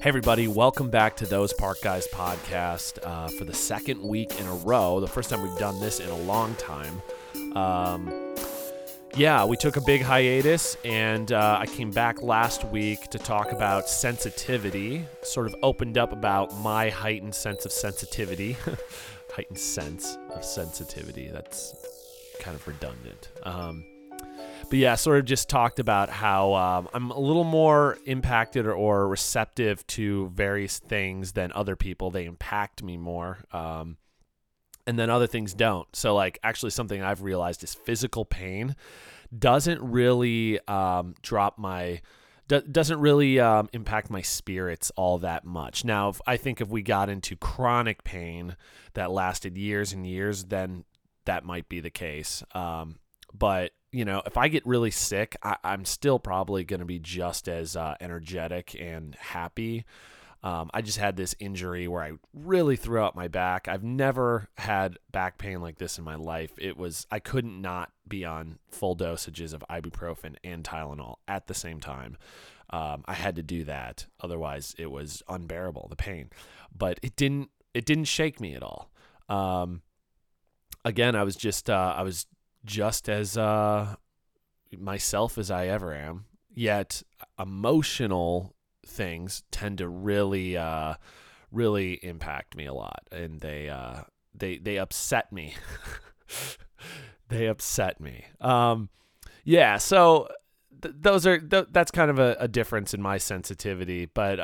Hey everybody, welcome back to Those Park Guys Podcast for the second week in a row, the first time we've done this in a long time. We took a big hiatus, and I came back last week to talk about sensitivity, sort of opened up about my heightened sense of sensitivity, heightened sense of sensitivity, that's kind of redundant. But yeah, sort of just talked about how I'm a little more impacted or receptive to various things than other people. They impact me more, and then other things don't. So like actually something I've realized is physical pain doesn't really impact my spirits all that much. Now, if we got into chronic pain that lasted years and years, then that might be the case. But you know, if I get really sick, I'm still probably going to be just as energetic and happy. I just had this injury where I really threw out my back. I've never had back pain like this in my life. I couldn't not be on full dosages of ibuprofen and Tylenol at the same time. I had to do that. Otherwise, it was unbearable, the pain. But it didn't shake me at all. Again, I was just as myself as I ever am, yet emotional things tend to really impact me a lot, and they upset me. They upset me. So that's kind of a difference in my sensitivity, but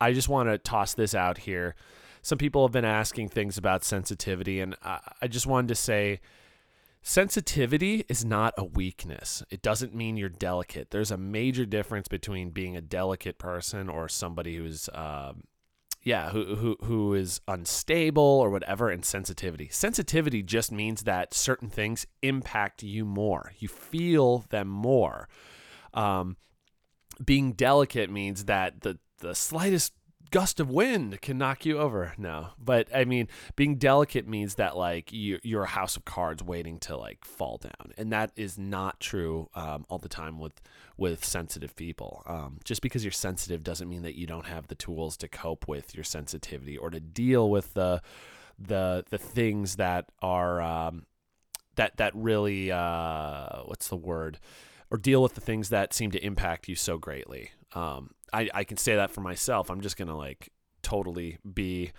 I just want to toss this out here. Some people have been asking things about sensitivity, and I just wanted to say sensitivity is not a weakness. It doesn't mean you're delicate. There's a major difference between being a delicate person or somebody who's, who is unstable or whatever, and sensitivity. Sensitivity just means that certain things impact you more. You feel them more. Being delicate means that the slightest gust of wind can knock you over. No, but I mean, being delicate means that like you're a house of cards waiting to like fall down, and that is not true all the time with sensitive people. Just because you're sensitive doesn't mean that you don't have the tools to cope with your sensitivity or to deal with the things that are that really or deal with the things that seem to impact you so greatly. I can say that for myself. I'm just going to like totally be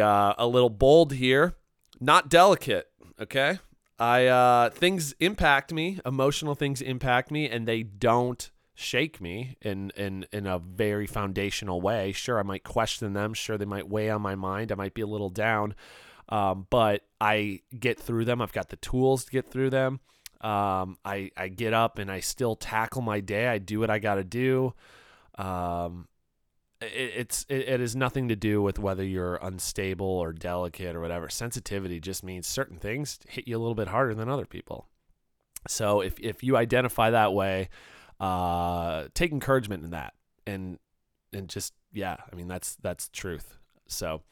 a little bold here, not delicate. Okay. Things impact me, emotional things impact me, and they don't shake me in a very foundational way. Sure. I might question them. Sure. They might weigh on my mind. I might be a little down. But I get through them. I've got the tools to get through them. I get up and I still tackle my day. I do what I got to do. It has nothing to do with whether you're unstable or delicate or whatever. Sensitivity just means certain things hit you a little bit harder than other people. So if you identify that way, take encouragement in that, and just, yeah, I mean, that's truth. So,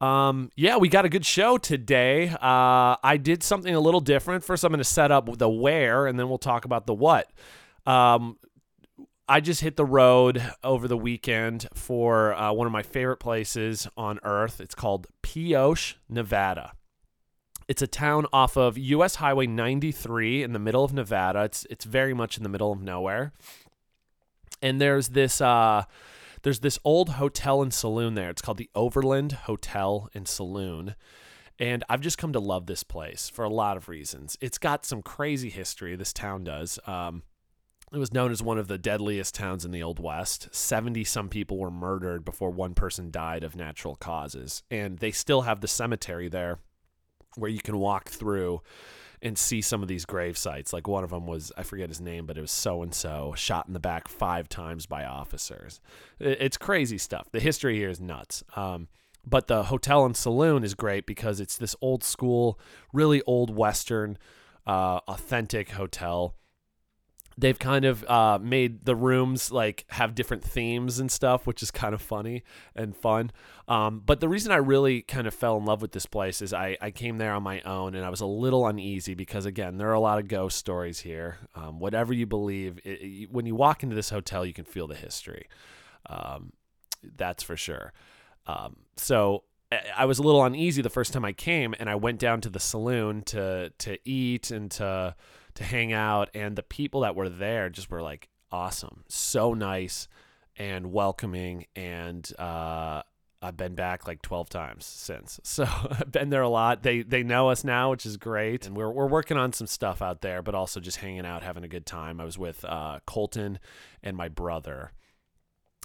we got a good show today. I did something a little different. First, I'm going to set up the where, and then we'll talk about the what. I just hit the road over the weekend for one of my favorite places on earth. It's called Pioche, Nevada. It's a town off of US Highway 93 in the middle of Nevada. It's very much in the middle of nowhere. And there's this old hotel and saloon there. It's called the Overland Hotel and Saloon. And I've just come to love this place for a lot of reasons. It's got some crazy history, this town does. It was known as one of the deadliest towns in the Old West. 70-some people were murdered before one person died of natural causes. And they still have the cemetery there where you can walk through and see some of these grave sites. Like one of them was, I forget his name, but it was so-and-so, shot in the back 5 times by officers. It's crazy stuff. The history here is nuts. But the hotel and saloon is great because it's this old school, really old Western, authentic hotel. They've kind of made the rooms like have different themes and stuff, which is kind of funny and fun. But the reason I really kind of fell in love with this place is I came there on my own, and I was a little uneasy because, again, there are a lot of ghost stories here. Whatever you believe, when you walk into this hotel, you can feel the history. That's for sure. So I was a little uneasy the first time I came, and I went down to the saloon to eat and to hang out. And the people that were there just were like awesome, so nice and welcoming. And I've been back like 12 times since. So I've been there a lot. They know us now, which is great. And we're working on some stuff out there, but also just hanging out, having a good time. I was with Colton and my brother.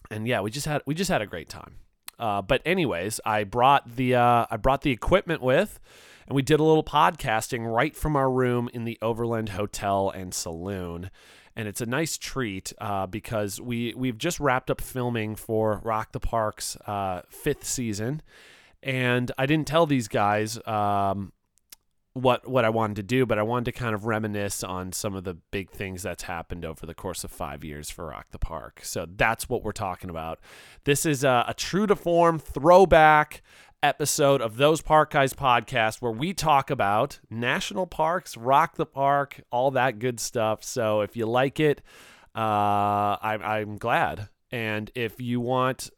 And yeah, we just had a great time. But anyways, I brought the equipment with, and we did a little podcasting right from our room in the Overland Hotel and Saloon. And it's a nice treat because we've just wrapped up filming for Rock the Park's fifth season. And I didn't tell these guys what I wanted to do, but I wanted to kind of reminisce on some of the big things that's happened over the course of 5 years for Rock the Park. So that's what we're talking about. This is a true to form throwback episode of Those Park Guys Podcast, where we talk about national parks, Rock the Park, all that good stuff. So if you like it, I'm glad. And if you want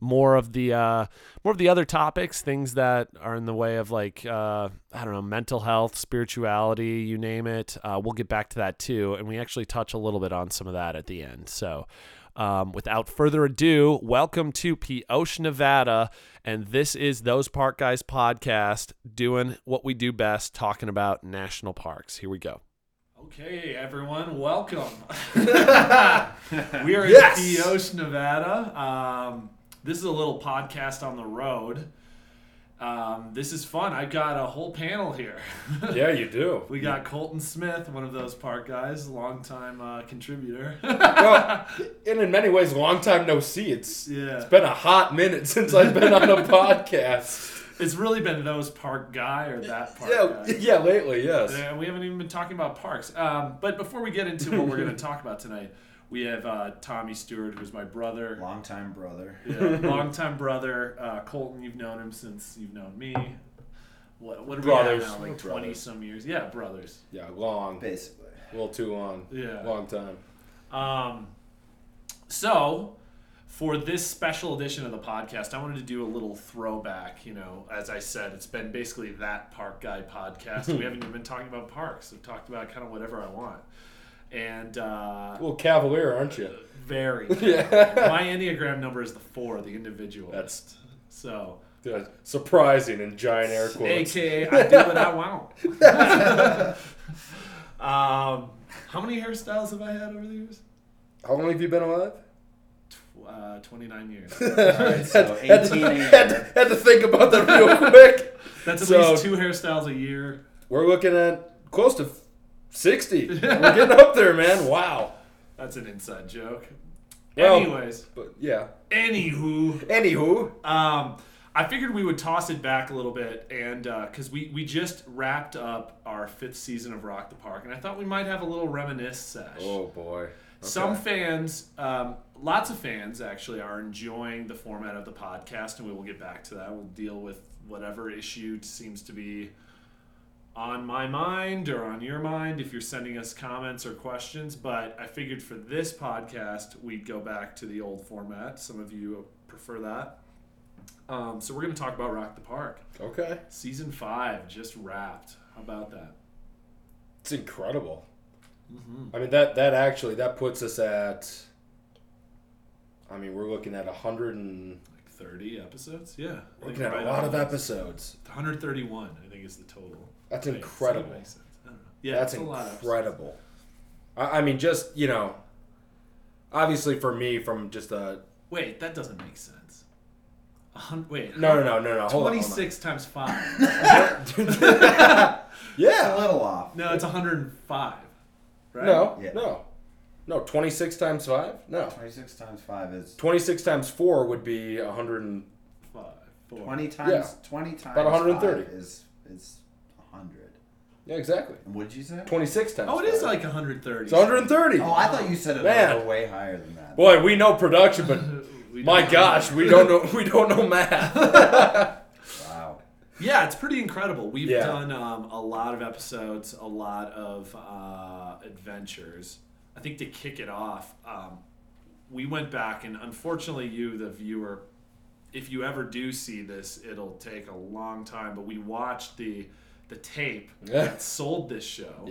more of the other topics, things that are in the way of like mental health, spirituality, you name it, we'll get back to that too. And we actually touch a little bit on some of that at the end. So without further ado, welcome to Pioche, Nevada, and this is Those Park Guys Podcast, doing what we do best, talking about national parks. Here we go. Okay, everyone, welcome. We are in Pioche, Nevada. This is a little podcast on the road. This is fun. I've got a whole panel here. Yeah, you do. We got Colton Smith, one of Those Park Guys, longtime contributor. Well, and in many ways, long time no see. It's been a hot minute since I've been on a podcast. It's really been Those Park Guy or That Park Guy. Yeah, lately, yes. And we haven't even been talking about parks. But before we get into what we're going to talk about tonight, we have Tommy Stewart, who's my brother. Longtime brother. Yeah, longtime brother. Colton, you've known him since you've known me. What do we have now? Like 20-some years? Yeah, brothers. Yeah, long. Basically. A little too long. Yeah. Long time. So, for this special edition of the podcast, I wanted to do a little throwback. You know, as I said, it's been basically That Park Guy Podcast. We haven't even been talking about parks. We've talked about kind of whatever I want. And a little cavalier, aren't you? Very. Yeah. My Enneagram number is the 4, the individual. That's so surprising in giant air quotes. AKA, I do what I want. How many hairstyles have I had over the years? How long have you been alive? 29 years. All right, so 18 years. Had to think about that real quick. That's at least 2 hairstyles a year. We're looking at close to 60. We're getting up there, man. Wow. That's an inside joke. Well, anyways. But yeah. Anywho. I figured we would toss it back a little bit, and because we just wrapped up our 5th season of Rock the Park, and I thought we might have a little reminisce sesh. Oh, boy. Okay. Some fans, lots of fans actually, are enjoying the format of the podcast, and we will get back to that. We'll deal with whatever issue seems to be on my mind or on your mind if you're sending us comments or questions. But I figured for this podcast, we'd go back to the old format. Some of you prefer that. So we're going to talk about Rock the Park. Okay. Season 5 just wrapped. How about that? It's incredible. Mm-hmm. I mean, that puts us at, I mean, we're looking at 130 episodes? Yeah. We're looking at a lot of episodes. 131, I think, is the total. That's incredible. That makes sense. I don't know. Yeah, that's incredible. I mean, just, you know, obviously for me, from just a... Wait, that doesn't make sense. Wait. No. Hold on. 26 times 5. Yeah. It's a little off. No, it's 105, right? No, 26 times 5? No. 26 times 5 is... 26 times 4 would be 105. 20 times 130 is 100. Yeah, exactly. And what did you say? 26 times. Oh, it is like 130. It's 130. Oh, I thought you said it was way higher than that. Boy, we know production, but my gosh, we don't know math. Wow. Yeah, it's pretty incredible. We've done a lot of episodes, a lot of adventures. I think to kick it off, we went back, and unfortunately you, the viewer, if you ever do see this, it'll take a long time, but we watched the tape that sold this show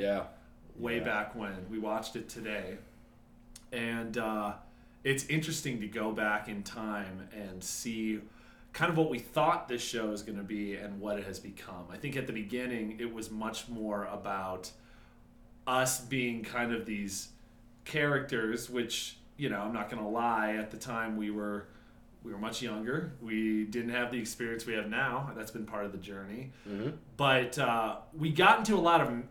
back when. We watched it today, and it's interesting to go back in time and see kind of what we thought this show is going to be and what it has become. I think at the beginning it was much more about us being kind of these characters, which, you know, I'm not going to lie, at the time we were much younger. We didn't have the experience we have now. That's been part of the journey. Mm-hmm. But we got into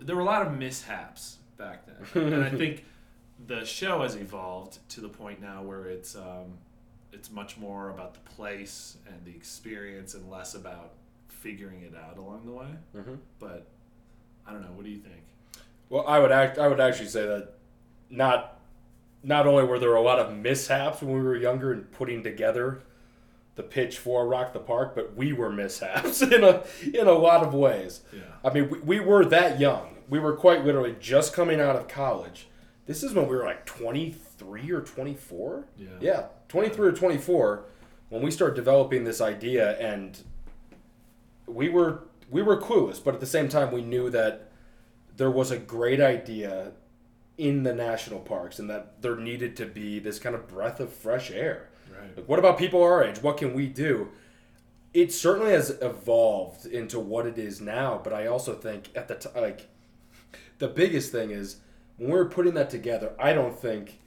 there were a lot of mishaps back then. And I think the show has evolved to the point now where it's much more about the place and the experience and less about figuring it out along the way. Mm-hmm. But I don't know. What do you think? Well, I would actually say that not only were there a lot of mishaps when we were younger in putting together the pitch for Rock the Park, but we were mishaps in a lot of ways. Yeah. I mean, we were that young. We were quite literally just coming out of college. This is when we were like 23 or 24? Yeah, 23 or 24 when we started developing this idea, and we were clueless, but at the same time we knew that there was a great idea in the national parks, and that there needed to be this kind of breath of fresh air. Right. Like, what about people our age? What can we do? It certainly has evolved into what it is now, but I also think at the time, like, the biggest thing is when we were putting that together, I don't think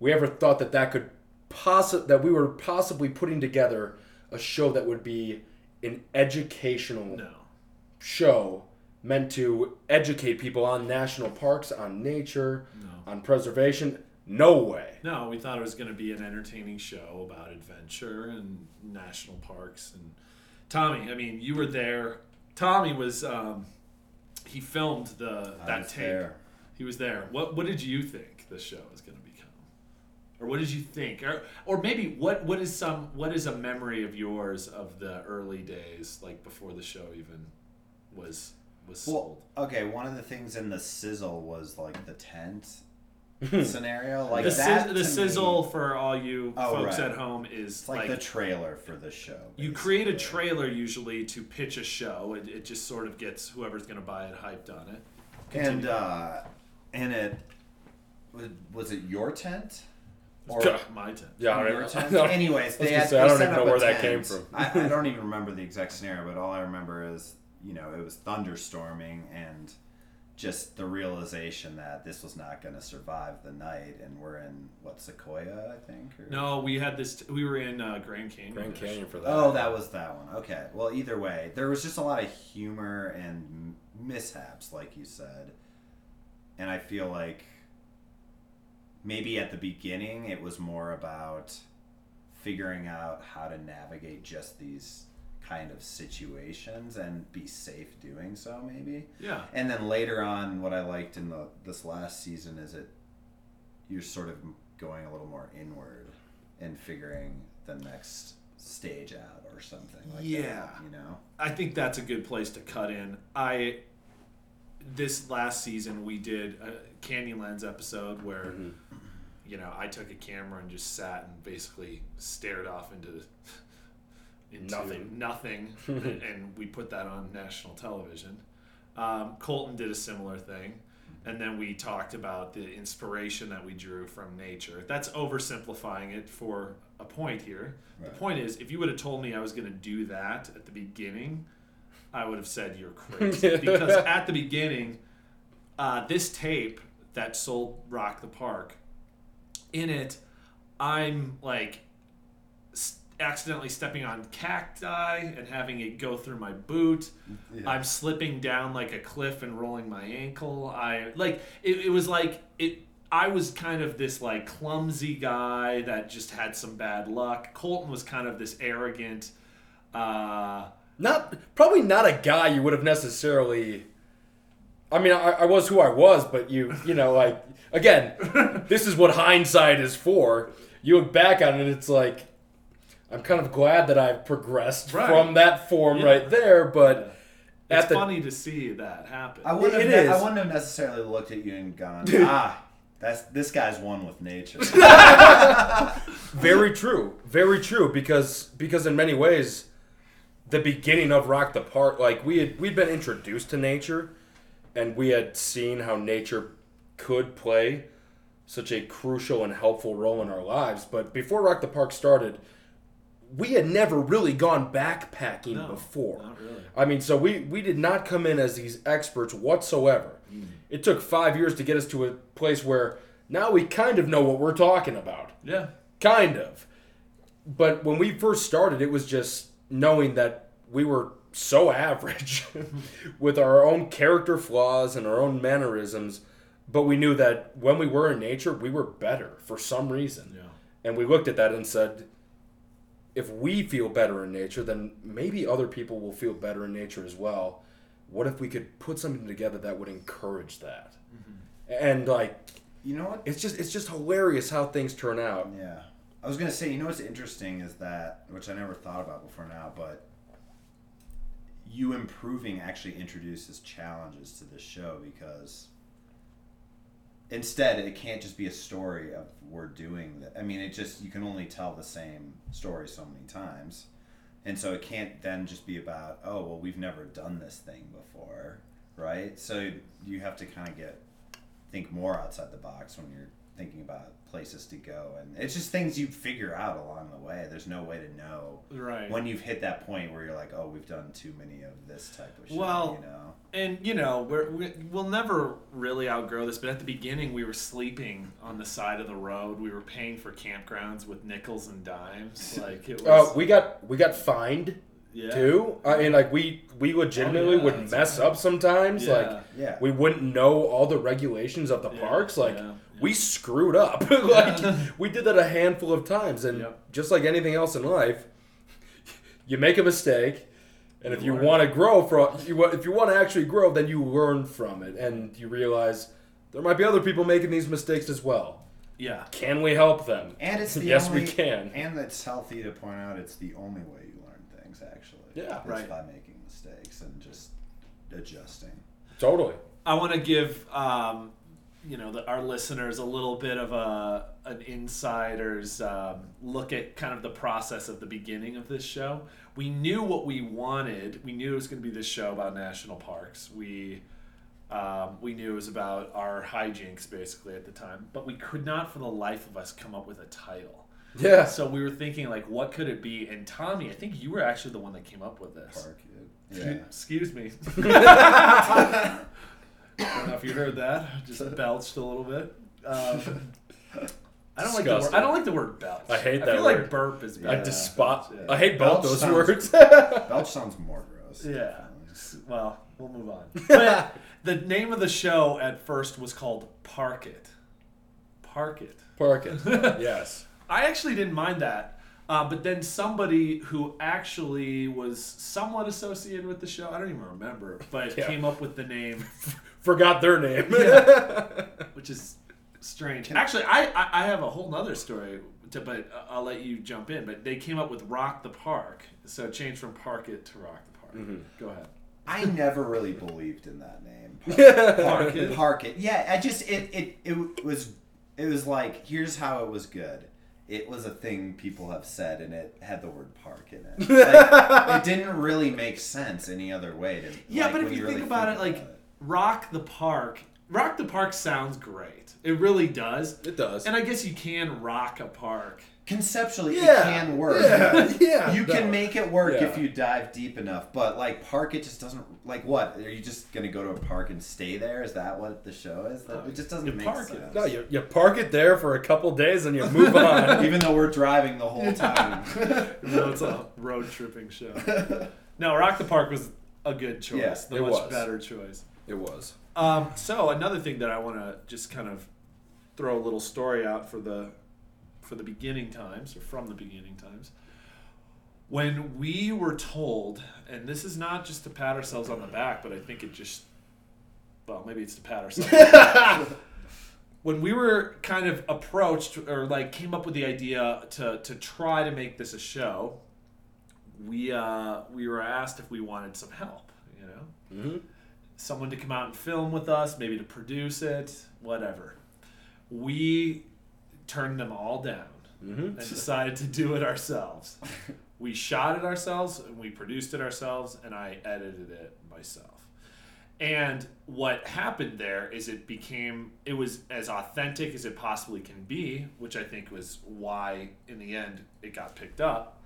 we ever thought that we were possibly putting together a show that would be an educational show meant to educate people on national parks, on nature, on preservation. No way. No, we thought it was going to be an entertaining show about adventure and national parks. And Tommy, I mean, you were there. Tommy was, he filmed that tape. There. He was there. What did you think the show was going to become? Or what did you think? Or maybe what is a memory of yours of the early days, like before the show even was sold? Well, okay, one of the things in the sizzle was like the tent scenario. Like the sizzle, for all you folks at home, is it's like the trailer for the show. Basically. You create a trailer usually to pitch a show. It just sort of gets whoever's going to buy it hyped on it. Continue. And it was it your tent? Or my tent. Yeah, your tent? No. Anyways, I don't even know where that came from. I don't even remember the exact scenario, but all I remember is, you know, it was thunderstorming and just the realization that this was not going to survive the night, and we're in, Sequoia, I think? Or... No, we had this, we were in Grand Canyon. Grand Canyon for that. Oh, that was that one. Okay. Well, either way, there was just a lot of humor and mishaps, like you said. And I feel like maybe at the beginning it was more about figuring out how to navigate just these kind of situations and be safe doing so, maybe. Yeah. And then later on, what I liked in this last season is you're sort of going a little more inward and figuring the next stage out or something like that. Yeah. You know? I think that's a good place to cut in. This last season, we did a Canyonlands episode where, you know, I took a camera and just sat and basically stared off into nothing, and we put that on national television. Colton did a similar thing, and then we talked about the inspiration that we drew from nature. That's oversimplifying it for a point here. Right. The point is, if you would have told me I was going to do that at the beginning, I would have said you're crazy. Because at the beginning, this tape that sold Rock the Park, in it, I'm like accidentally stepping on cacti and having it go through my boot. Yeah. I'm slipping down like a cliff and rolling my ankle. I was kind of this like clumsy guy that just had some bad luck. Colton was kind of this arrogant, probably not a guy you would have necessarily. I mean, I was who I was, but you know, like, again, this is what hindsight is for. You look back on it, it's like, I'm kind of glad that I've progressed from that form right there, but it's funny to see that happen. I wouldn't have necessarily looked at you and gone, This guy's one with nature. Very true. Very true. Because in many ways, the beginning of Rock the Park, like we'd been introduced to nature, and we had seen how nature could play such a crucial and helpful role in our lives. But before Rock the Park started, we had never really gone backpacking before. Not really. I mean, so we did not come in as these experts whatsoever. Mm. It took 5 years to get us to a place where now we kind of know what we're talking about. Yeah. Kind of. But when we first started, it was just knowing that we were so average with our own character flaws and our own mannerisms. But we knew that when we were in nature, we were better for some reason. Yeah. And we looked at that and said, if we feel better in nature, then maybe other people will feel better in nature as well. What if we could put something together that would encourage that? Mm-hmm. And like, you know what? It's just hilarious how things turn out. Yeah, I was gonna say, you know what's interesting is that, which I never thought about before now, but you improving actually introduces challenges to this show, because instead, it can't just be a story of we're doing that. I mean, it just, you can only tell the same story so many times. And so it can't then just be about, oh, well, we've never done this thing before, right? So you have to kind of think more outside the box when you're thinking about places to go. And it's just things you figure out along the way. There's no way to know when you've hit that point where you're like, oh, we've done too many of this type of shit, you know? And, you know, we'll never really outgrow this, but at the beginning we were sleeping on the side of the road. We were paying for campgrounds with nickels and dimes. Like, it was... we got fined, too. I mean, like, we legitimately would mess up sometimes. Yeah. Like, we wouldn't know all the regulations of the parks. Like, we screwed up. We did that a handful of times. And just like anything else in life, you make a mistake. And if you want to grow if you want to actually grow, then you learn from it, and you realize there might be other people making these mistakes as well. Yeah. Can we help them? And it's the only, we can. And it's healthy to point out it's the only way you learn things, actually. Yeah, right. By making mistakes and just adjusting. Totally. I want to give our listeners a little bit of an insider's look at kind of the process of the beginning of this show. We knew what we wanted. We knew it was going to be this show about national parks. We knew it was about our hijinks, basically, at the time. But we could not, for the life of us, come up with a title. Yeah. So we were thinking, like, what could it be? And Tommy, I think you were actually the one that came up with this. Park, yeah. Excuse me. I don't know if you heard that. I just belched a little bit. I don't like the word belch. I hate that word. I feel like burp is bad. I hate both those words. Belch sounds more gross. Yeah. Well, we'll move on. But the name of the show at first was called Park It. Park It. Park It. Yes. I actually didn't mind that. But then somebody who actually was somewhat associated with the show, I don't even remember, but came up with the name. Forgot their name. Yeah. Which is strange. Actually, I have a whole nother story, but I'll let you jump in. But they came up with Rock the Park, so it changed from Park It to Rock the Park. Mm-hmm. Go ahead. I never really believed in that name. Park It. Park It. Yeah, I just, it was like, here's how it was good. It was a thing people have said, and it had the word park in it. Like, it didn't really make sense any other way. But if you really think about it, Rock the Park sounds great. It really does. It does. And I guess you can rock a park. Conceptually, it can work. Yeah, yeah. You can make it work if you dive deep enough, but, like, park it just doesn't... Like, what? Are you just going to go to a park and stay there? Is that what the show is? It just doesn't make sense. No, you park it there for a couple days and you move on. Even though we're driving the whole time. No, it's a road-tripping show. No, Rock the Park was a good choice. Yeah, the much better choice. It was. So another thing that I want to just kind of throw a little story out for the beginning times, or from the beginning times, when we were told, and this is not just to pat ourselves on the back, but I think it just, well, maybe it's to pat ourselves on the back. When we were kind of approached, or like came up with the idea to try to make this a show, we were asked if we wanted some help, you know? Mm-hmm. Someone to come out and film with us, maybe to produce it, whatever. We turned them all down and decided to do it ourselves. We shot it ourselves and we produced it ourselves and I edited it myself. And what happened there is it was as authentic as it possibly can be, which I think was why in the end it got picked up.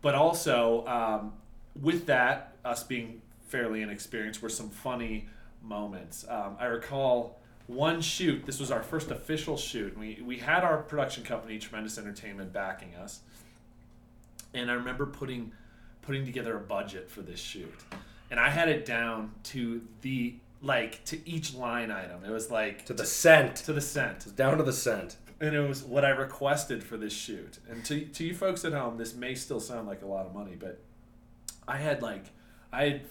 But also with that, us being fairly inexperienced, were some funny moments. I recall one shoot, this was our first official shoot, and we had our production company, Tremendous Entertainment, backing us. And I remember putting together a budget for this shoot. And I had it down to each line item. It was like... To the cent. It was down to the cent. And it was what I requested for this shoot. And to you folks at home, this may still sound like a lot of money, but I had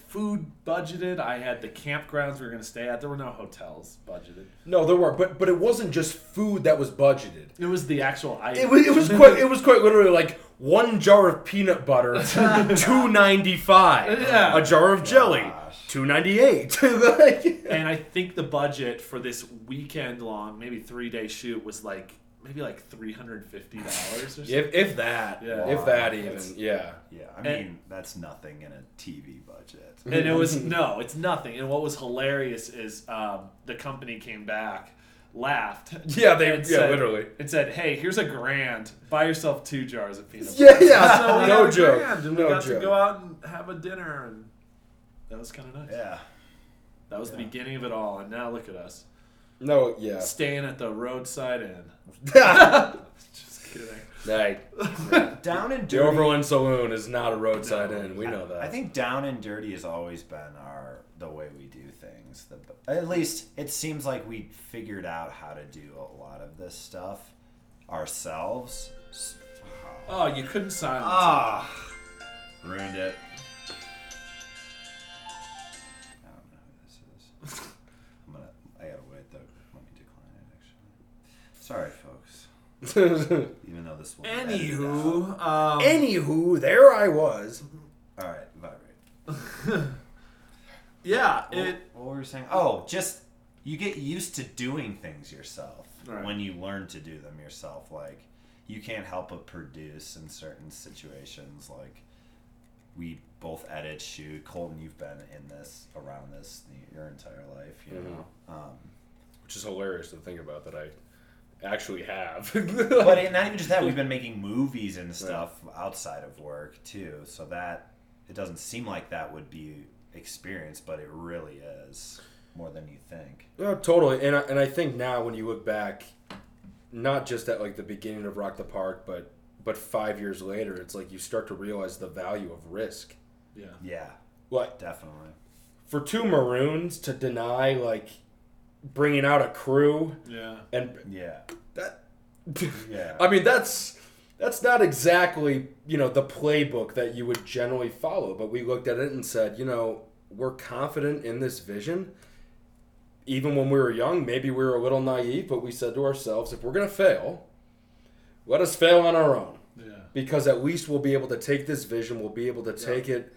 food budgeted. I had the campgrounds we were going to stay at. There were no hotels budgeted. No, there were, but it wasn't just food that was budgeted. It was the actual item. It was quite literally like one jar of peanut butter, $2.95. Yeah. A jar of jelly, $2.98. And I think the budget for this weekend long, maybe 3-day shoot was maybe $350 or something. If that. Yeah. Wow. If that even. Yeah. Yeah. I mean, that's nothing in a TV budget. And it was, no, it's nothing. And what was hilarious is the company came back, laughed. Yeah, literally. It said, hey, here's $1,000. Buy yourself 2 jars of peanut butter. Yeah, yeah. So we no joke. And we got to go out and have a dinner. And that was kind of nice. Yeah. That was the beginning of it all. And now look at us. No, yeah. Staying at the roadside inn. Just kidding. Right. Down and Dirty. The Overland Saloon is not a roadside inn. We know that. I think Down and Dirty has always been the way we do things. At least it seems like we figured out how to do a lot of this stuff ourselves. Oh, you couldn't silence it. Ruined it. I don't know who this is. Sorry, folks. Even though this one. Anywho, there I was. All right, vibrate. Yeah. What were you saying? Oh, just you get used to doing things yourself when you learn to do them yourself. Like you can't help but produce in certain situations. Like we both edit, shoot. Colton, you've been in this, around this your entire life, you know. Which is hilarious to think about that I actually have. But not even just that, we've been making movies and stuff outside of work too, so that it doesn't seem like that would be experience, but it really is more than you think. No, totally. And I think now when you look back, not just at the beginning of Rock the Park, but 5 years later, it's you start to realize the value of risk. Yeah. What? Definitely. For two Maroons to deny bringing out a crew, I mean that's not exactly the playbook that you would generally follow, but we looked at it and said, we're confident in this vision. Even when we were young, maybe we were a little naive, but we said to ourselves, if we're gonna fail, let us fail on our own, because at least we'll be able to take this vision, we'll be able to take it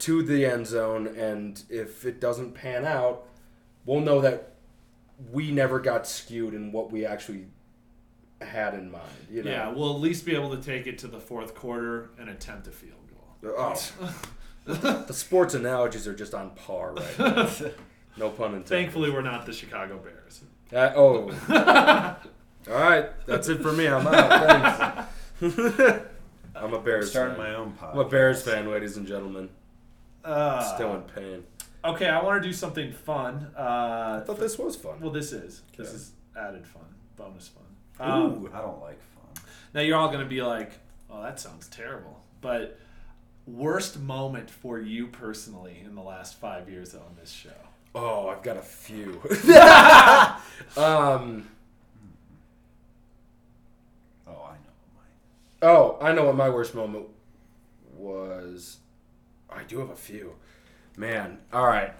to the end zone, and if it doesn't pan out, we'll know that we never got skewed in what we actually had in mind. Yeah, we'll at least be able to take it to the fourth quarter and attempt a field goal. Oh. The sports analogies are just on par right now. No pun intended. Thankfully, we're not the Chicago Bears. All right, that's it for me. I'm out. Thanks. I'm a Bears fan. My own podcast. I'm a Bears fan, ladies and gentlemen. Still in pain. Okay, I want to do something fun. I thought this was fun. Well, this is. Okay. This is added fun. Bonus fun. Ooh, I don't like fun. Now, you're all going to be like, oh, that sounds terrible. But worst moment for you personally in the last 5 years on this show? Oh, I've got a few. I know what my worst moment was. I do have a few. Man, all right.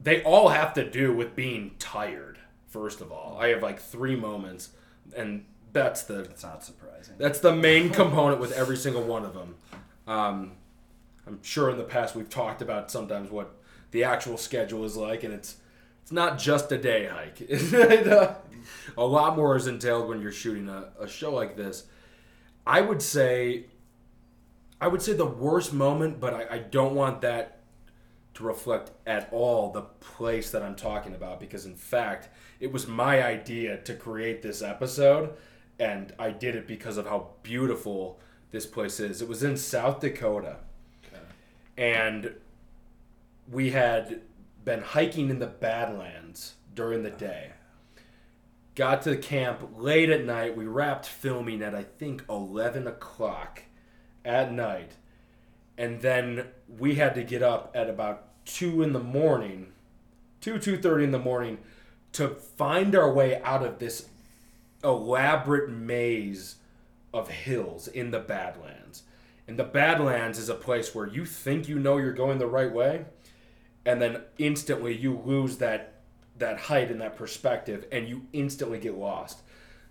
They all have to do with being tired, first of all. I have 3 moments, and that's not surprising. That's the main component with every single one of them. I'm sure in the past we've talked about sometimes what the actual schedule is like, and it's it's not just a day hike. A lot more is entailed when you're shooting a show like this. I would say the worst moment, but I don't want that to reflect at all the place that I'm talking about, because in fact, it was my idea to create this episode, and I did it because of how beautiful this place is. It was in South Dakota, okay. And we had been hiking in the Badlands during the day. Got to the camp late at night. We wrapped filming at, I think, 11 o'clock at night. And then we had to get up at about 2:30 in the morning, to find our way out of this elaborate maze of hills in the Badlands. And the Badlands is a place where you think you know you're going the right way, and then instantly you lose that height and that perspective, and you instantly get lost.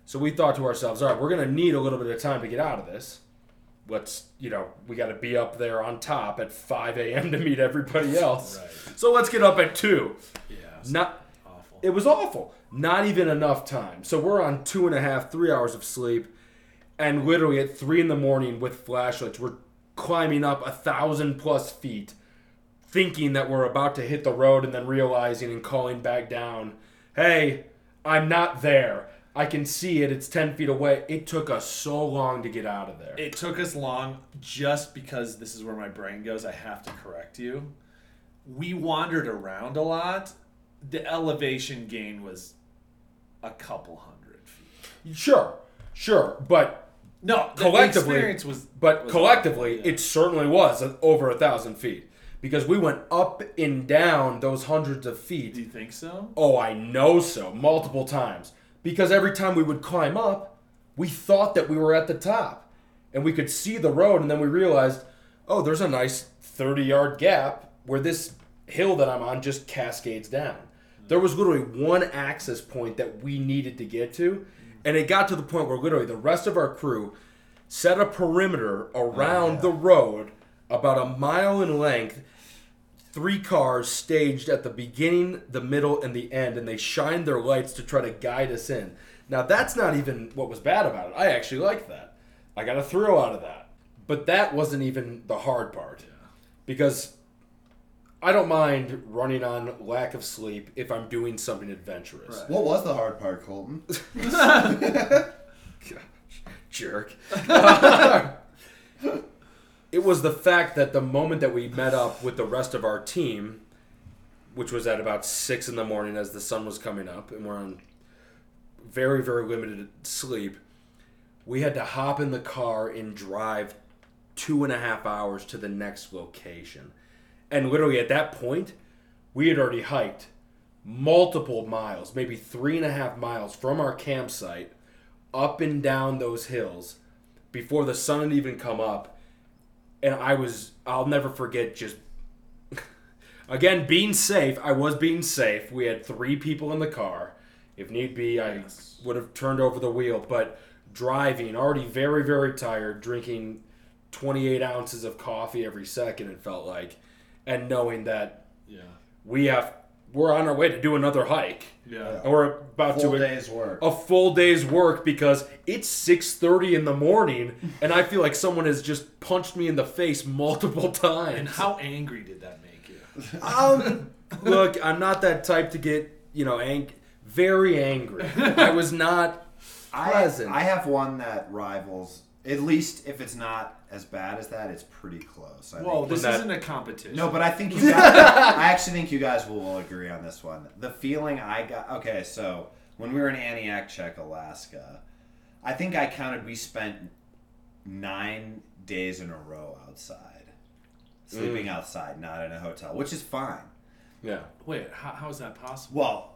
So we thought to ourselves, all right, we're going to need a little bit of time to get out of this. We got to be up there on top at 5 a.m. to meet everybody else. Right. So let's get up at 2. Yeah. It was awful. Not even enough time. So we're on 2.5-3 hours of sleep, and literally at 3 in the morning with flashlights, we're climbing up 1,000+ feet, thinking that we're about to hit the road, and then realizing and calling back down, hey, I'm not there. I can see it. It's 10 feet away. It took us so long to get out of there. It took us long just because this is where my brain goes. I have to correct you. We wandered around a lot. The elevation gain was a couple hundred feet. Sure. But no, collectively, the experience was... But collectively, it certainly was over 1,000 feet. Because we went up and down those hundreds of feet. Do you think so? Oh, I know so. Multiple times. Because every time we would climb up, we thought that we were at the top. And we could see the road, and then we realized, oh, there's a nice 30-yard gap where this hill that I'm on just cascades down. There was literally one access point that we needed to get to, and it got to the point where literally the rest of our crew set a perimeter around the road about a mile in length, 3 cars staged at the beginning, the middle, and the end, and they shined their lights to try to guide us in. Now, that's not even what was bad about it. I actually liked that. I got a thrill out of that. But that wasn't even the hard part, because I don't mind running on lack of sleep if I'm doing something adventurous. Right. What was the hard part, Colton? Gosh, jerk. It was the fact that the moment that we met up with the rest of our team, which was at about 6 in the morning as the sun was coming up, and we're on very, very limited sleep, we had to hop in the car and drive 2.5 hours to the next location. And literally at that point, we had already hiked multiple miles, maybe 3.5 miles from our campsite, up and down those hills before the sun had even come up. And I'll never forget, just, again, being safe. I was being safe. We had 3 people in the car. If need be, I would have turned over the wheel. But driving, already very, very tired, drinking 28 ounces of coffee every second, it felt like. And knowing that we're on our way to do another hike. Yeah. And we're about to a full day's work, because it's 6:30 in the morning, and I feel like someone has just punched me in the face multiple times. And how angry did that make you? Look, I'm not that type to get, very angry. I was not pleasant. I have one that rivals, at least if it's not as bad as that, it's pretty close. Isn't a competition. No, but I think I actually think you guys will agree on this one. The feeling I got... Okay, so when we were in Aniakchak, Alaska, I think I counted we spent 9 days in a row outside. Sleeping outside, not in a hotel, which is fine. Yeah. Wait, how is that possible? Well...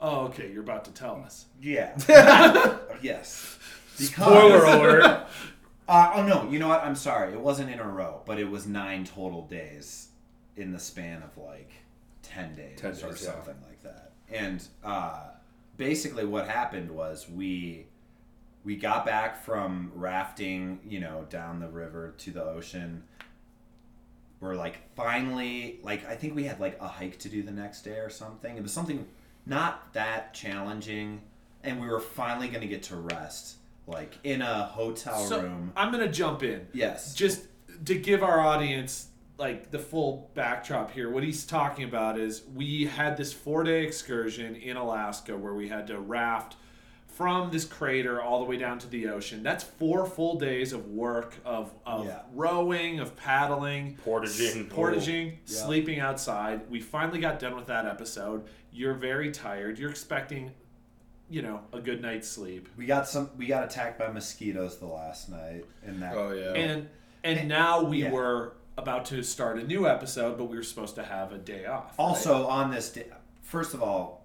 Oh, okay, you're about to tell us. Yeah. Yes. Spoiler alert. You know what? I'm sorry. It wasn't in a row, but it was 9 total days in the span of like 10 days or something like that. And basically what happened was we got back from rafting, down the river to the ocean, were like finally, like I think we had like a hike to do the next day or something. It was something not that challenging, and we were finally going to get to rest like in a hotel room. I'm going to jump in. Yes. Just to give our audience like the full backdrop here, what he's talking about is we had this 4-day excursion in Alaska where we had to raft from this crater all the way down to the ocean. That's 4 full days of work, of rowing, of paddling, portaging, sleeping outside. We finally got done with that episode. You're very tired. You're expecting, you know, a good night's sleep. We got attacked by mosquitoes the last night in that. Oh yeah. And now we were about to start a new episode, but we were supposed to have a day off. Also, right? On this day, first of all,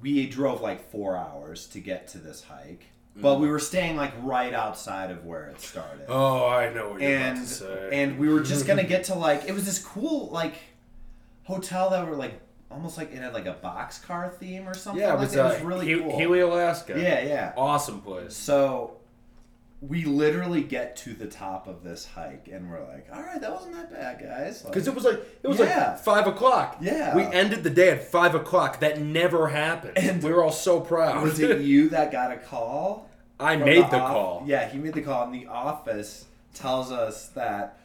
we drove like 4 hours to get to this hike, but we were staying like right outside of where it started. Oh, I know what you're about to say. And we were just going to get to like, it was this cool like hotel that were like, almost like it had like a boxcar theme or something. Yeah, like it was really cool. Healy, Alaska. Yeah, yeah. Awesome place. So we literally get to the top of this hike and we're like, all right, that wasn't that bad, guys. Because like, it was like 5:00. Yeah. We ended the day at 5:00. That never happened. And we were all so proud. Was it you that got a call? I made the call. Yeah, he made the call. And the office tells us that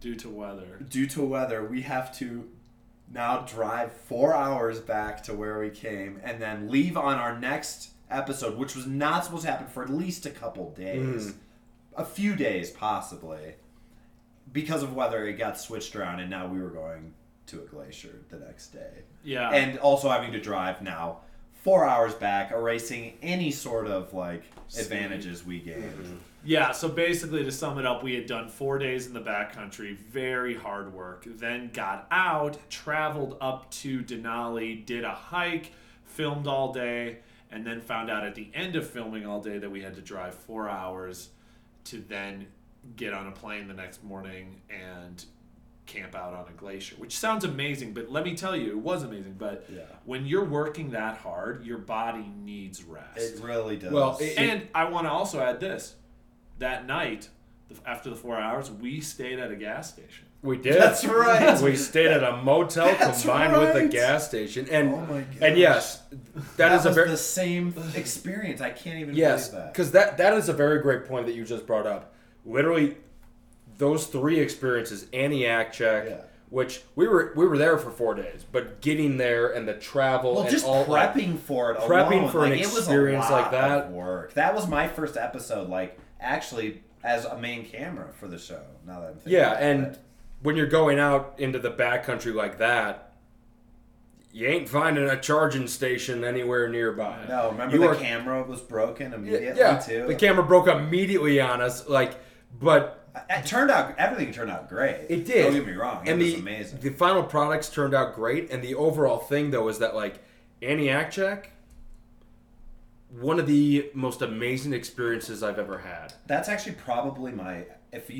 due to weather, we have to now drive 4 hours back to where we came and then leave on our next episode, which was not supposed to happen for at least a couple days, a few days possibly, because of weather. It got switched around, and now we were going to a glacier the next day. Yeah, and also having to drive now 4 hours back, erasing any sort of like advantages we gained. Mm-hmm. Yeah, so basically to sum it up, we had done 4 days in the backcountry, very hard work. Then got out, traveled up to Denali, did a hike, filmed all day. And then found out at the end of filming all day that we had to drive 4 hours to then get on a plane the next morning and camp out on a glacier, which sounds amazing, but let me tell you, it was amazing. But when you're working that hard, your body needs rest. It really does. Well, and I want to also add this. That night, after the 4 hours, we stayed at a gas station. We did. That's right. We stayed at a motel combined with a gas station. And, oh my gosh. And yes, that was the same experience. I can't even believe that. Because that is a very great point that you just brought up. Literally, those 3 experiences, Aniakchak, which we were there for 4 days, but getting there and the travel and just all prepping for it, prepping for an experience like that. Work. That was my first episode, like actually as a main camera for the show. Now that I'm thinking about it. When you're going out into the backcountry like that, you ain't finding a charging station anywhere nearby. No, remember the camera was broken immediately too? The camera broke immediately on us, but... Everything turned out great. It did. Don't get me wrong, it was amazing. The final products turned out great, and the overall thing, though, is that, Aniakchak, one of the most amazing experiences I've ever had. That's actually probably my... If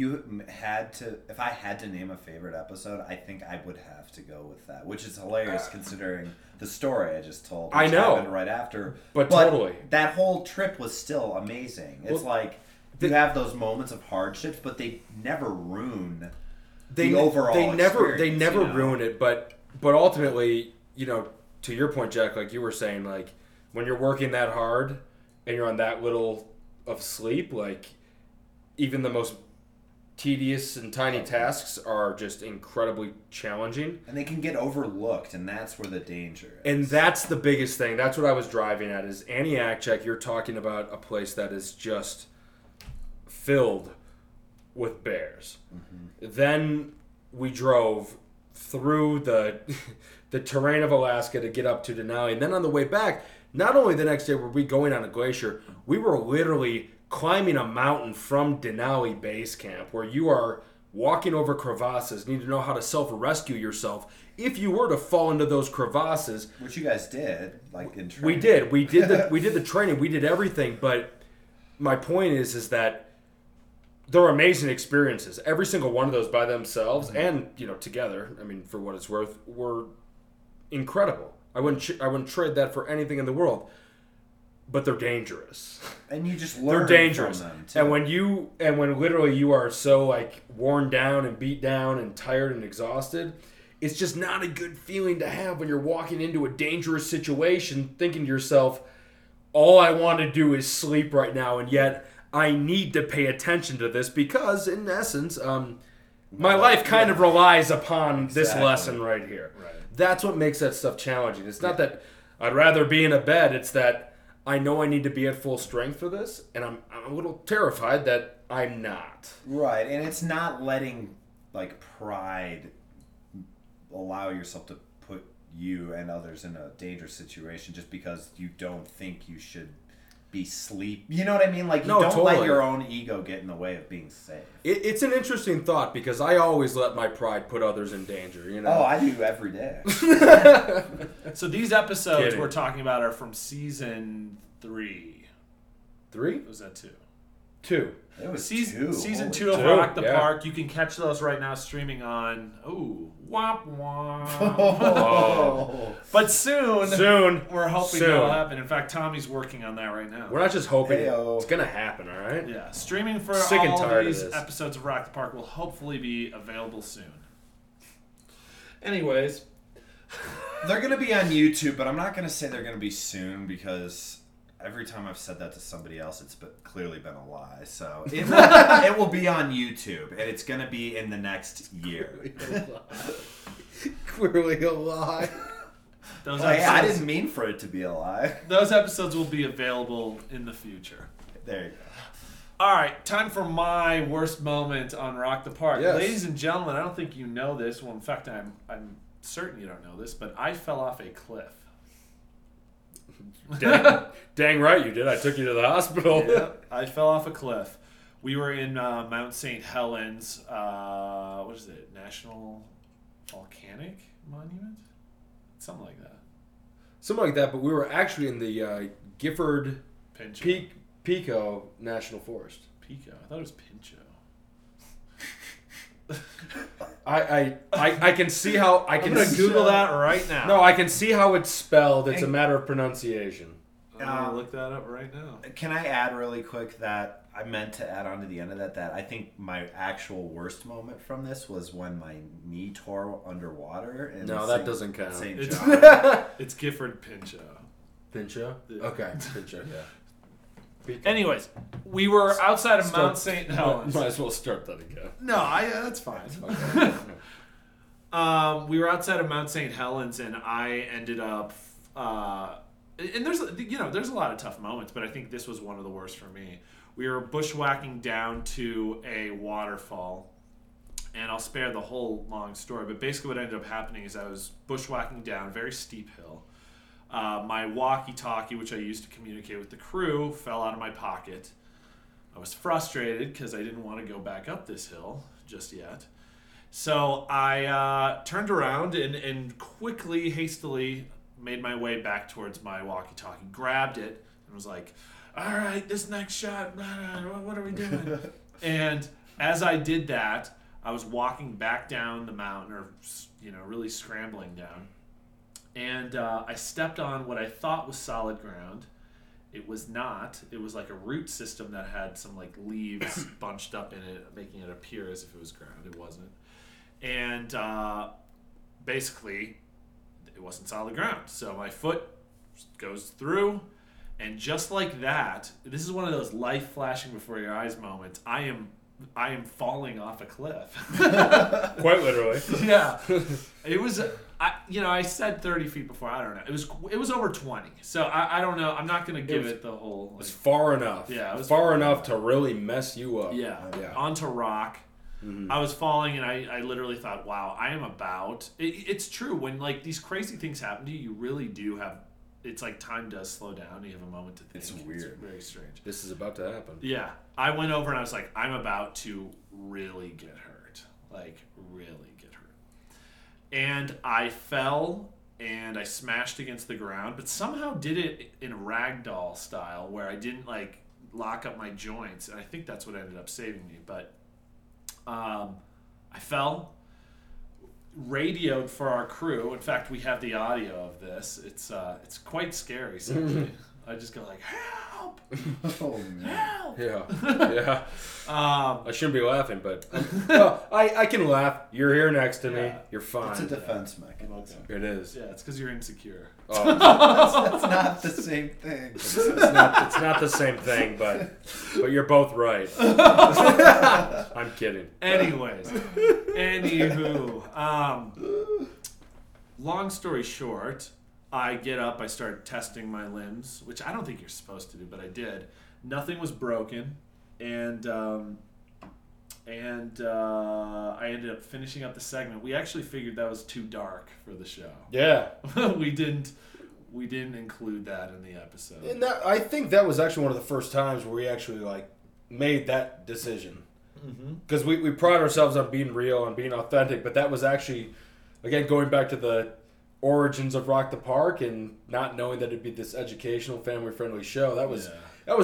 I had to name a favorite episode, I think I would have to go with that, which is hilarious considering the story I just told. I know, happened right after, but totally, that whole trip was still amazing. It's you have those moments of hardships, but they never ruin the overall. They never ruin it, but ultimately, you know, to your point, Jack, like you were saying, like when you're working that hard and you're on that little of sleep, like even the most tedious and tiny tasks are just incredibly challenging. And they can get overlooked, and that's where the danger is. And that's the biggest thing. That's what I was driving at is Aniakchak, you're talking about a place that is just filled with bears. Mm-hmm. Then we drove through the terrain of Alaska to get up to Denali. And then on the way back, not only the next day were we going on a glacier, we were literally climbing a mountain from Denali Base Camp where you are walking over crevasses, need to know how to self-rescue yourself if you were to fall into those crevasses. Which you guys did, in training. We did. We did the training. We did everything. But my point is that they're amazing experiences. Every single one of those by themselves and, you know, together, I mean, for what it's worth, were incredible. I wouldn't trade that for anything in the world. but they're dangerous. And you just learn from them too. And when literally you are so like worn down and beat down and tired and exhausted, it's just not a good feeling to have when you're walking into a dangerous situation thinking to yourself, all I want to do is sleep right now, and yet I need to pay attention to this because in essence, my life kind of relies upon this lesson right here. Right. That's what makes that stuff challenging. It's not that I'd rather be in a bed. It's that I know I need to be at full strength for this, and I'm a little terrified that I'm not. Right, and it's not letting like pride allow yourself to put you and others in a dangerous situation just because you don't think you should be sleep. You know what I mean? Like, you don't let your own ego get in the way of being safe. It's an interesting thought because I always let my pride put others in danger, you know? Oh, I do every day. So these episodes we're talking about are from season 3. 3? Was that 2? 2. It was season 2. Season 2 of Rock the Park. You can catch those right now streaming on. Ooh, womp womp. Oh. But soon, we're hoping that'll happen. In fact, Tommy's working on that right now. We're not just hoping. Hey-o. It's gonna happen, all right? Yeah, streaming for all these episodes of Rock the Park will hopefully be available soon. Anyways, they're gonna be on YouTube, but I'm not gonna say they're gonna be soon because. Every time I've said that to somebody else, it's clearly been a lie. So it will be on YouTube, and it's going to be in the next year. Clearly a lie. Those episodes, I didn't mean for it to be a lie. Those episodes will be available in the future. There you go. All right, time for my worst moment on Rock the Park. Yes. Ladies and gentlemen, I don't think you know this. Well, in fact, I'm certain you don't know this, but I fell off a cliff. Dang right you did. I took you to the hospital. Yeah, I fell off a cliff. We were in Mount St. Helens, what is it, National Volcanic Monument? Something like that. Something like that, but we were actually in the Gifford Pinchot National Forest. Pico? I thought it was Pinchot. I can see how I'm gonna Google that right now. No, I can see how it's spelled. It's a matter of pronunciation. I'm gonna look that up right now. Can I add really quick that I meant to add on to the end of that I think my actual worst moment from this was when my knee tore underwater. And no, that doesn't count. Saint John. It's Gifford Pinchot. Pinchot? Yeah. Okay, Pinchot. Yeah. Because anyways, we were outside of Mount St. Helens. Might as well start that again. No, that's fine. We were outside of Mount St. Helens, and I ended up. And there's a lot of tough moments, but I think this was one of the worst for me. We were bushwhacking down to a waterfall, and I'll spare the whole long story. But basically, what ended up happening is I was bushwhacking down a very steep hill. My walkie-talkie, which I used to communicate with the crew, fell out of my pocket. I was frustrated because I didn't want to go back up this hill just yet. So I turned around and quickly, hastily made my way back towards my walkie-talkie, grabbed it, and was like, all right, this next shot, what are we doing? And as I did that, I was walking back down the mountain, or really scrambling down. And I stepped on what I thought was solid ground. It was not. It was like a root system that had some leaves bunched up in it, making it appear as if it was ground. It wasn't. And basically, it wasn't solid ground. So my foot goes through. And just like that, this is one of those life flashing before your eyes moments. I am falling off a cliff. Quite literally. Yeah. It was... I said 30 feet before. I don't know. It was over 20. So I don't know. I'm not going to give it the whole. It was far enough. Yeah, it was far enough to really mess you up. Yeah. Onto rock. Mm-hmm. I was falling, and I literally thought, wow, I am about. It's true. When these crazy things happen to you, you really do have. It's like time does slow down. You have a moment to think. It's weird. It's very strange. This is about to happen. Yeah. I went over and I was like, I'm about to really get hurt. Really. And I fell, and I smashed against the ground, but somehow did it in a ragdoll style where I didn't, lock up my joints. And I think that's what ended up saving me. But I fell, radioed for our crew. In fact, we have the audio of this. It's quite scary, certainly. I just go like, help! Oh, man. Help! Yeah. I shouldn't be laughing, but I can laugh. You're here next to me. You're fine. It's a defense mechanism. It is. Yeah, it's because you're insecure. Oh. that's not the same thing. It's not the same thing, but you're both right. I'm kidding. Anyways. Anywho. Long story short, I get up, I start testing my limbs, which I don't think you're supposed to do, but I did. Nothing was broken, and I ended up finishing up the segment. We actually figured that was too dark for the show. Yeah. We didn't include that in the episode. And I think that was actually one of the first times where we actually like made that decision. Because mm-hmm. we pride ourselves on being real and being authentic, but that was actually, again, going back to the origins of Rock the Park and not knowing that it'd be this educational, family-friendly show. That was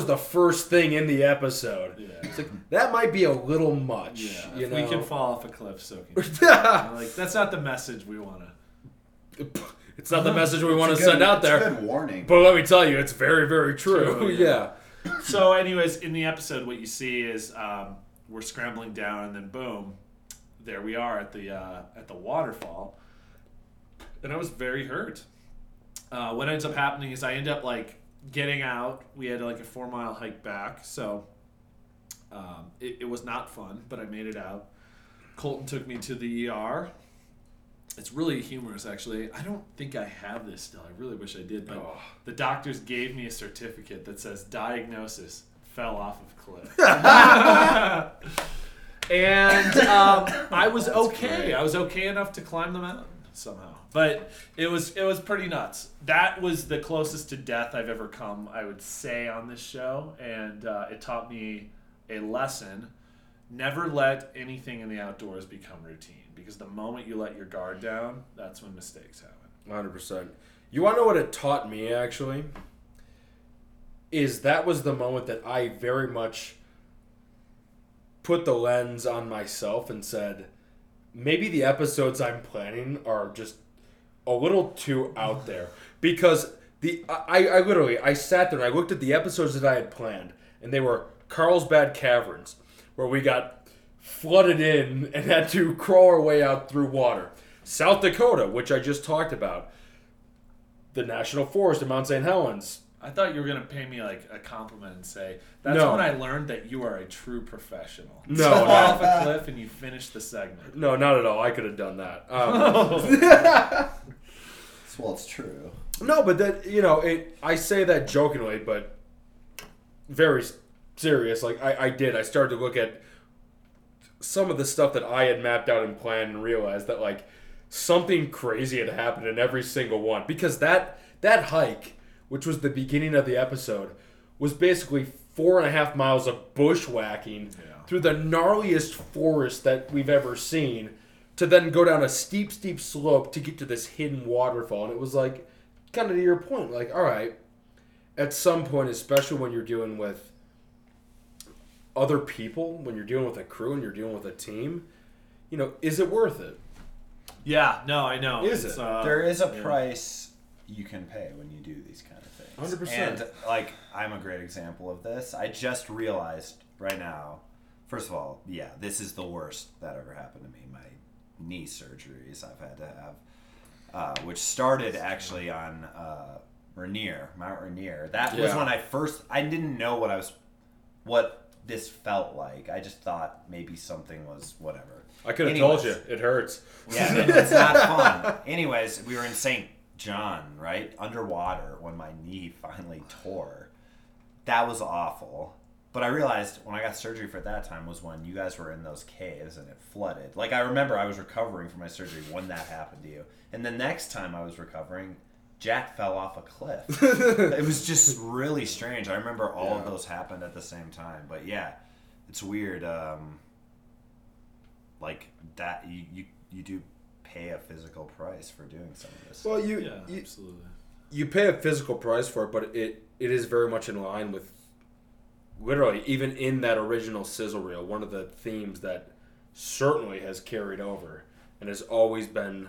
the first thing in the episode. Yeah. It's like, that might be a little much. Yeah. You know? We can fall off a cliff, so can you. Like, that's not the message we want to... It's not the message we want to send out there. It's a good warning. But let me tell you, it's very, very true. Yeah. So anyways, in the episode, what you see is we're scrambling down and then boom, there we are at the waterfall. And I was very hurt. What ends up happening is I end up like getting out. We had like a 4-mile hike back, so it was not fun, but I made it out. Colton took me to the ER. It's really humorous, actually. I don't think I have this still. I really wish I did, but the doctors gave me a certificate that says diagnosis: fell off of cliff. And I was okay. Great. I was okay enough to climb the mountain somehow. But it was pretty nuts. That was the closest to death I've ever come, I would say, on this show. And it taught me a lesson. Never let anything in the outdoors become routine. Because the moment you let your guard down, that's when mistakes happen. 100%. You want to know what it taught me, actually? Is that was the moment that I very much put the lens on myself and said, maybe the episodes I'm planning are just a little too out there, because I literally sat there and I looked at the episodes that I had planned, and they were Carlsbad Caverns, where we got flooded in and had to crawl our way out through water. South Dakota, which I just talked about. The National Forest in Mount St. Helens. I thought you were going to pay me like a compliment and say, when I learned that you are a true professional. No. You off a cliff and you finished the segment. No, not at all. I could have done that. Well, it's true. No, but that, you know, I say that jokingly, but very serious. Like, I started to look at some of the stuff that I had mapped out and planned and realized that, like, something crazy had happened in every single one. Because that hike, which was the beginning of the episode, was basically 4.5 miles of bushwhacking through the gnarliest forest that we've ever seen, to then go down a steep, steep slope to get to this hidden waterfall. And it was like, kind of to your point, like, all right, at some point, especially when you're dealing with other people, when you're dealing with a crew and you're dealing with a team, you know, is it worth it? Yeah, no, I know. Is it? There is a price you can pay when you do these kind of things. 100%. And, like, I'm a great example of this. I just realized right now, first of all, this is the worst that ever happened to me. My knee surgeries I've had to have, which started actually on Mount Rainier. That was when I didn't know what this felt like. I just thought maybe something was whatever. I could have told you. It hurts. Yeah, it's not fun. Anyways, we were in Saint John, right? Underwater when my knee finally tore. That was awful. But I realized when I got surgery for it that time was when you guys were in those caves and it flooded. Like, I remember I was recovering from my surgery when that happened to you. And the next time I was recovering, Jack fell off a cliff. It was just really strange. I remember all of those happened at the same time. But yeah, it's weird. Like that, you do pay a physical price for doing some of this. Well, you absolutely. You pay a physical price for it, but it is very much in line with, literally, even in that original sizzle reel, one of the themes that certainly has carried over and has always been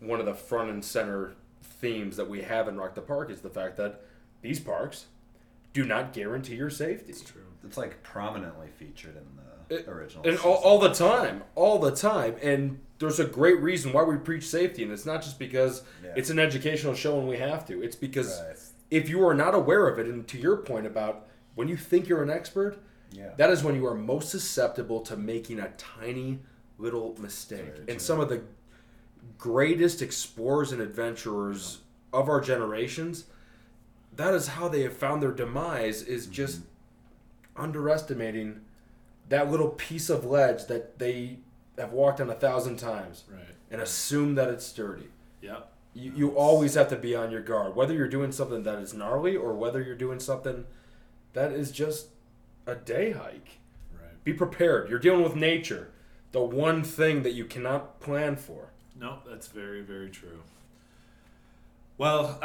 one of the front and center themes that we have in Rock the Park is the fact that these parks do not guarantee your safety. It's true. It's like prominently featured in the original. And all the time. And there's a great reason why we preach safety. And it's not just because it's an educational show and we have to. It's because if you are not aware of it, and to your point about when you think you're an expert, that is when you are most susceptible to making a tiny little mistake. And some of the greatest explorers and adventurers of our generations, that is how they have found their demise, is just underestimating that little piece of ledge that they have walked on 1,000 times and assume that it's sturdy. You always have to be on your guard, whether you're doing something that is gnarly or whether you're doing something that is just a day hike. Be prepared. You're dealing with nature, the one thing that you cannot plan for. No, that's very, very true. Well,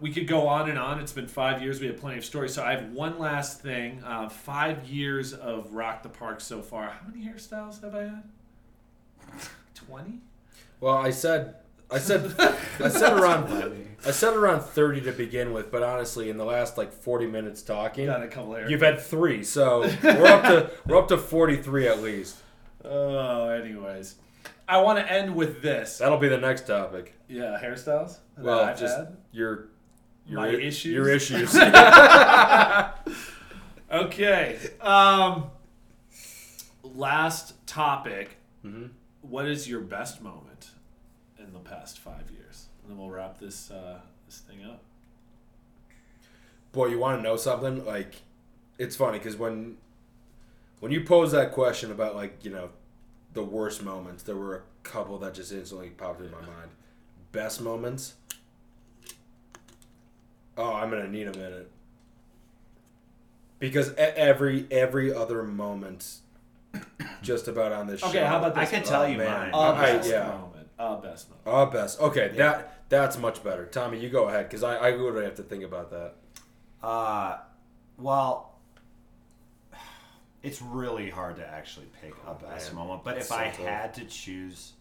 we could go on and on. It's been 5 years. We have plenty of stories. So I have one last thing. 5 years of Rock the Park so far. How many hairstyles have I had? 20? Well, I said around 30 to begin with, but honestly, in the last 40 minutes talking, got a couple of you've had 3, so we're up to 43 at least. Oh, anyways. I want to end with this. That'll be the next topic. Yeah, hairstyles? Well, I've just had? Your issues? Your issues. Okay. Last topic. Mm-hmm. What is your best moment in the past 5 years? And then we'll wrap this this thing up. Boy, you want to know something? It's funny because when you pose that question about, the worst moments, there were a couple that just instantly popped in my mind. Best moments? Oh, I'm going to need a minute. Because every other moment just about on this show. Okay, how about this? I can tell you mine. Our best moment. Okay, yeah. That's much better. Tommy, you go ahead, because I literally have to think about that. It's really hard to actually pick a best moment, but if I had to choose,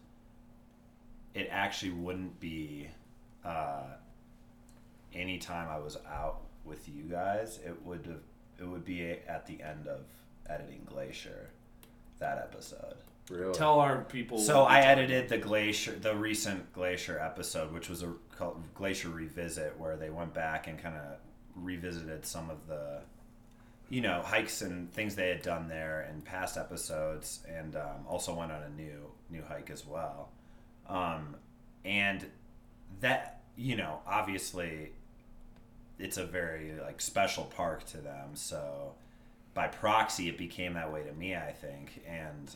it actually wouldn't be any time I was out with you guys. It would be at the end of editing Glacier, that episode. Really? Tell our people. So I edited the recent Glacier episode, which was called Glacier Revisit, where they went back and kind of revisited some of the hikes and things they had done there in past episodes, and also went on a new hike as well. And that, obviously it's a very special park to them. So by proxy, it became that way to me, I think. And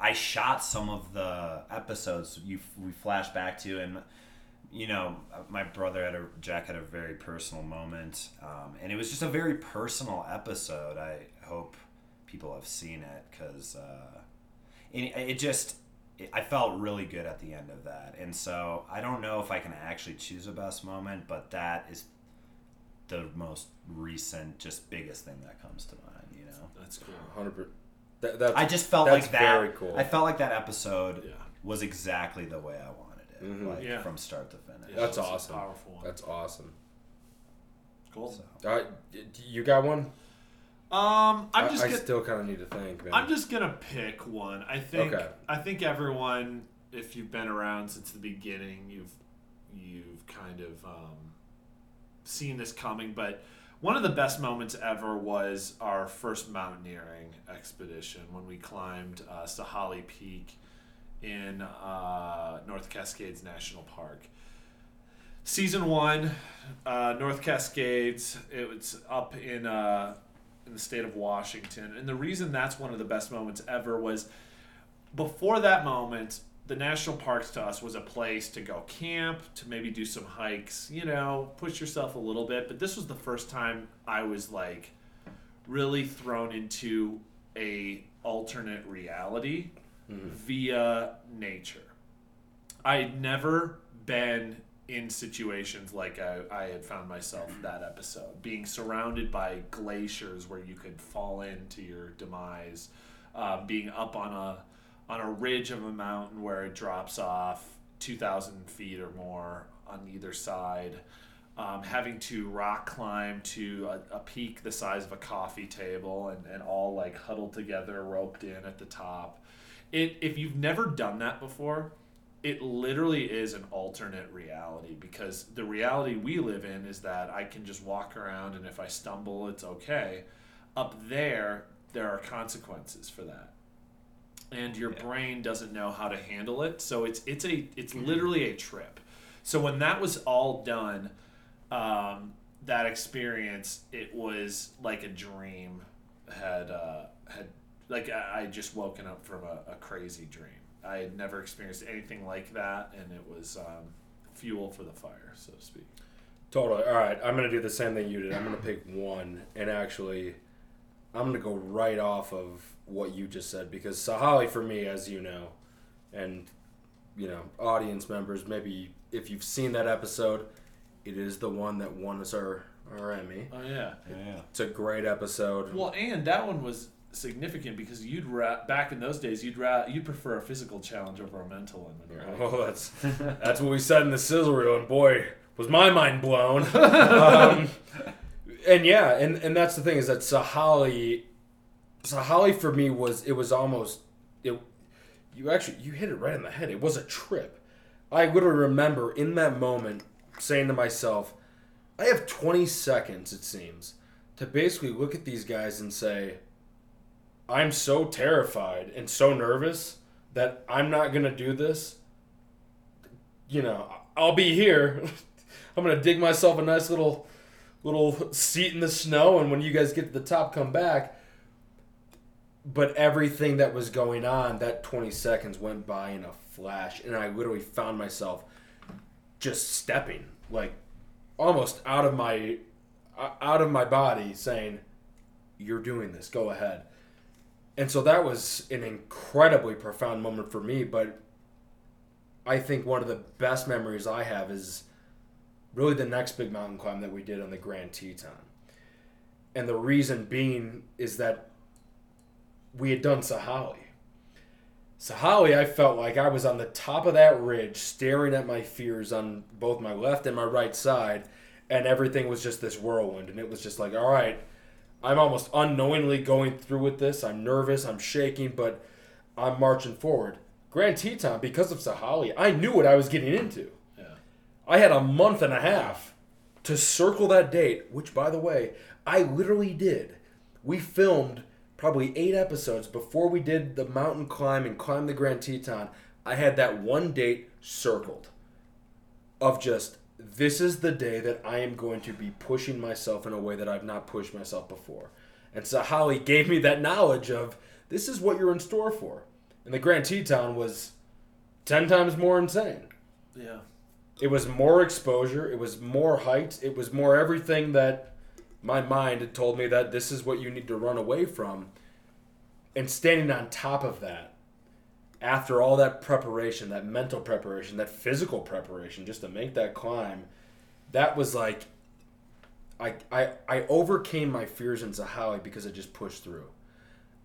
I shot some of the episodes we flashed back to, and my brother Jack had a very personal moment, and it was just a very personal episode. I hope people have seen it, because I felt really good at the end of that. And so I don't know if I can actually choose a best moment, but that is the most recent, just biggest thing that comes to mind. That's cool. 100%. I just felt like that. Very cool. I felt like that episode was exactly the way I wanted. Mm-hmm. From start to finish. Yeah, that's awesome. Powerful one. That's awesome. Cool. So. You got one? I still kind of need to think. Man. I'm just gonna pick one. I think everyone, if you've been around since the beginning, you've kind of seen this coming. But one of the best moments ever was our first mountaineering expedition when we climbed Sahale Peak in North Cascades National Park. Season 1, North Cascades, it was up in the state of Washington. And the reason that's one of the best moments ever was, before that moment, the national parks to us was a place to go camp, to maybe do some hikes, push yourself a little bit. But this was the first time I was really thrown into a alternate reality. Mm-hmm. Via nature. I had never been in situations like I had found myself that episode, being surrounded by glaciers where you could fall into your demise, being up on a ridge of a mountain where it drops off 2,000 feet or more on either side, having to rock climb to a peak the size of a coffee table and all like huddled together, roped in at the top. If you've never done that before, it literally is an alternate reality, because the reality we live in is that I can just walk around and if I stumble, it's okay. Up there, there are consequences for that. And your brain doesn't know how to handle it. So it's literally a trip. So when that was all done, that experience, it was like a dream I just woken up from a crazy dream. I had never experienced anything like that, and it was fuel for the fire, so to speak. Totally. All right, I'm going to do the same thing you did. I'm going to pick one, and actually I'm going to go right off of what you just said, because Sahale for me, as you know, and audience members, maybe if you've seen that episode, it is the one that won us our Emmy. Oh, yeah. Yeah. It's a great episode. Well, and that one was significant because back in those days you'd prefer a physical challenge over a mental one. Right? Oh, that's what we said in the sizzle reel, and boy, was my mind blown. and that's the thing, is that Sahale for me was almost you hit it right in the head. It was a trip. I literally remember in that moment saying to myself, I have 20 seconds, it seems, to basically look at these guys and say, I'm so terrified and so nervous that I'm not going to do this. I'll be here. I'm going to dig myself a nice little seat in the snow, and when you guys get to the top, come back. But everything that was going on, that 20 seconds went by in a flash, and I literally found myself just stepping, like, almost out of my body, saying, you're doing this, go ahead. And so that was an incredibly profound moment for me, but I think one of the best memories I have is really the next big mountain climb that we did on the Grand Teton. And the reason being is that we had done Sahale. Sahale, I felt like I was on the top of that ridge staring at my fears on both my left and my right side, and everything was just this whirlwind, and it was just like, all right, I'm almost unknowingly going through with this. I'm nervous, I'm shaking, but I'm marching forward. Grand Teton, because of Sahale, I knew what I was getting into. Yeah. I had a month and a half to circle that date, which, by the way, I literally did. We filmed probably 8 episodes before we did the mountain climb and climbed the Grand Teton. I had that one date circled of just, this is the day that I am going to be pushing myself in a way that I've not pushed myself before. And Sahale gave me that knowledge of, this is what you're in store for. And the Grand Teton was 10 times more insane. Yeah. It was more exposure. It was more height. It was more everything that my mind had told me that this is what you need to run away from. And standing on top of that, after all that preparation, that mental preparation, that physical preparation, just to make that climb, that was like, I overcame my fears in Sahale because I just pushed through.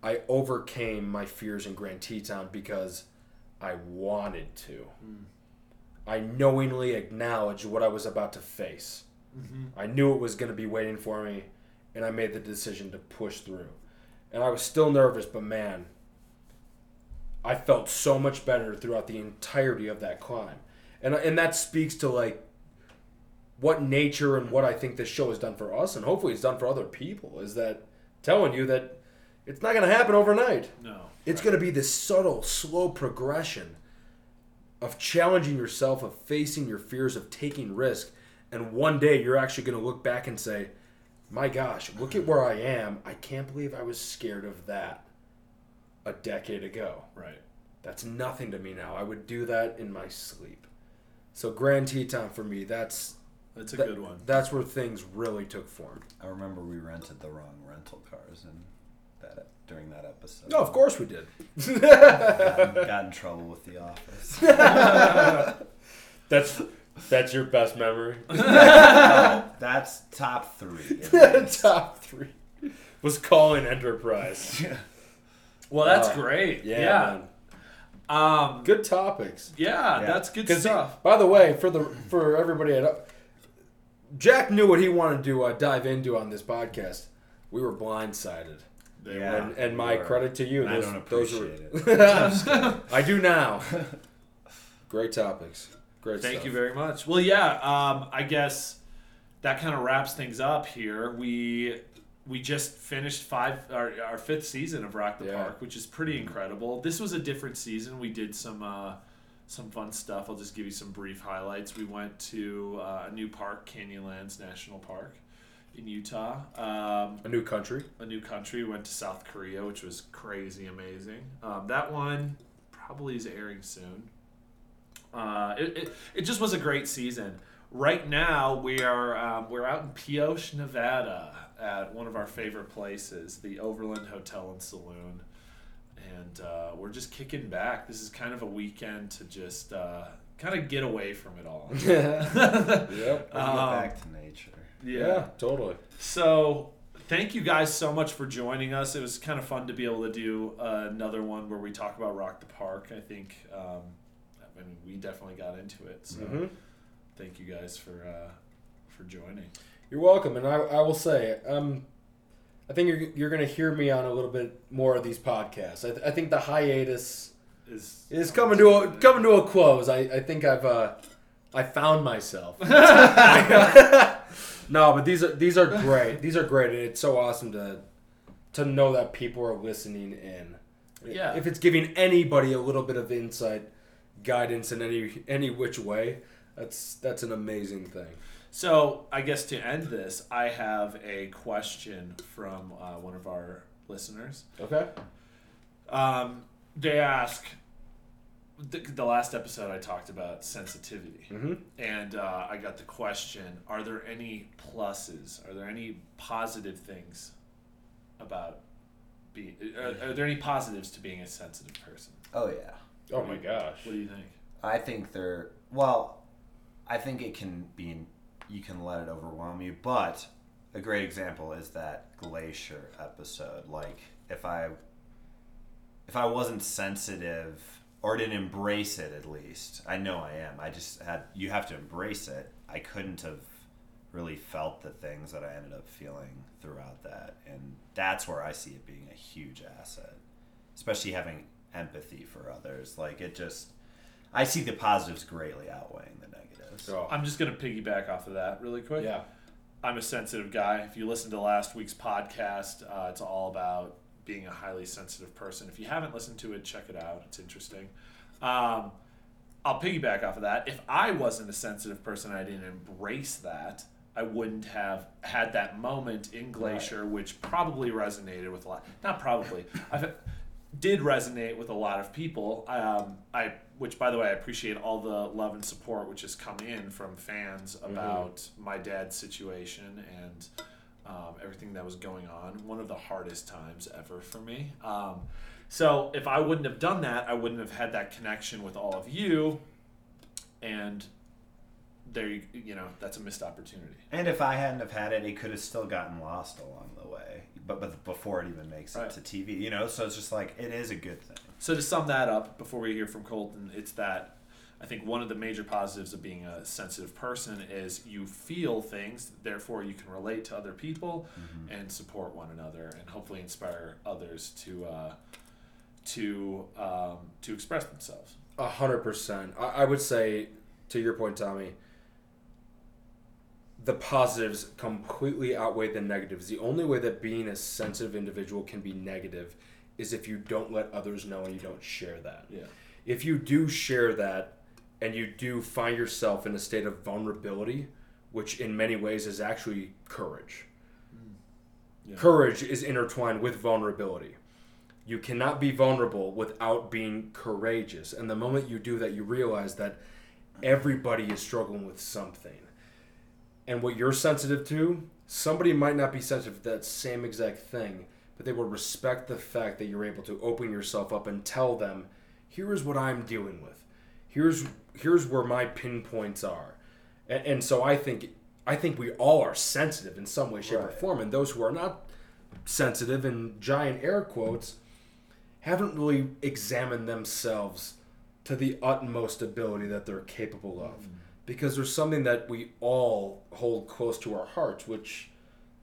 I overcame my fears in Grand Teton because I wanted to. Mm. I knowingly acknowledged what I was about to face. Mm-hmm. I knew it was going to be waiting for me, and I made the decision to push through. And I was still nervous, but man, I felt so much better throughout the entirety of that climb. And that speaks to, like, what nature and what I think this show has done for us, and hopefully it's done for other people, is that telling you that it's not going to happen overnight. No. It's going to be this subtle, slow progression of challenging yourself, of facing your fears, of taking risk. And one day you're actually going to look back and say, my gosh, look at where I am. I can't believe I was scared of that a decade ago. Right. That's nothing to me now. I would do that in my sleep. So Grand Teton for me, that's a good one. That's where things really took form. I remember we rented the wrong rental cars during that episode. No, of course we did. Got in trouble with the office. That's your best memory. No, that's top 3. Top 3 was calling Enterprise. Yeah. Well, that's great. Yeah. Good topics. Yeah, that's good stuff. By the way, for everybody, Jack knew what he wanted to dive into on this podcast. We were blindsided. Yeah, and my credit to you. Those, I don't appreciate it. I do now. Great topics. Great stuff. Thank you very much. Well, yeah, I guess that kind of wraps things up here. We just finished our fifth season of Rock the Park, which is pretty incredible. This was a different season. We did some fun stuff. I'll just give you some brief highlights. We went to a new park, Canyonlands National Park in Utah. A new country. We went to South Korea, which was crazy amazing. That one probably is airing soon. It just was a great season. Right now, we're out in Pioche, Nevada, at one of our favorite places, the Overland Hotel and Saloon. And we're just kicking back. This is kind of a weekend to just kind of get away from it all. Yeah. Yep. Get back to nature. Yeah, totally. So thank you guys so much for joining us. It was kind of fun to be able to do another one where we talk about Rock the Park. I think we definitely got into it. So thank you guys for joining. You're welcome. And I will say, I think you're going to hear me on a little bit more of these podcasts. I think the hiatus is coming to a close. I think I found myself. No, but these are great. These are great, and it's so awesome to know that people are listening in. Yeah. If it's giving anybody a little bit of insight, guidance in any which way, that's an amazing thing. So I guess to end this, I have a question from one of our listeners. Okay. They ask, the last episode I talked about sensitivity. Mm-hmm. And I got the question, are there any pluses? Are there any positive things about being... Are there any positives to being a sensitive person? Oh, yeah. Oh, my gosh. What do you think? I think they're... Well, I think it can be... You can let it overwhelm you, but a great example is that Glacier episode. Like, if I wasn't sensitive or didn't embrace it, at least I know I am. I just you have to embrace it. I couldn't have really felt the things that I ended up feeling throughout that, and that's where I see it being a huge asset, especially having empathy for others. Like, it just, I see the positives greatly outweighing the negatives. So I'm just going to piggyback off of that really quick. Yeah, I'm a sensitive guy. If you listen to last week's podcast, it's all about being a highly sensitive person. If you haven't listened to it, check it out. It's interesting. I'll piggyback off of that. If I wasn't a sensitive person, I didn't embrace that, I wouldn't have had that moment in Glacier, right, which probably resonated with a lot. Not probably. I did resonate with a lot of people. Which, by the way, I appreciate all the love and support which has come in from fans about my dad's situation and everything that was going on. One of the hardest times ever for me. So if I wouldn't have done that, I wouldn't have had that connection with all of you. And there, you know, that's a missed opportunity. And if I hadn't have had it, it could have still gotten lost along the way. But before it even makes it to TV, you know? So it's just like, it is a good thing. So to sum that up, before we hear from Colton, it's that I think one of the major positives of being a sensitive person is you feel things, therefore you can relate to other people and support one another and hopefully inspire others to express themselves. 100%. I would say, to your point, Tommy, the positives completely outweigh the negatives. The only way that being a sensitive individual can be negative is if you don't let others know and you don't share that. Yeah. If you do share that and you do find yourself in a state of vulnerability, which in many ways is actually courage. Yeah. Courage is intertwined with vulnerability. You cannot be vulnerable without being courageous. And the moment you do that, you realize that everybody is struggling with something. And what you're sensitive to, somebody might not be sensitive to that same exact thing, but they will respect the fact that you're able to open yourself up and tell them, here's what I'm dealing with. Here's where my pinpoints are. And so I think we all are sensitive in some way, shape, or form. And those who are not sensitive, in giant air quotes, haven't really examined themselves to the utmost ability that they're capable of. because there's something that we all hold close to our hearts, which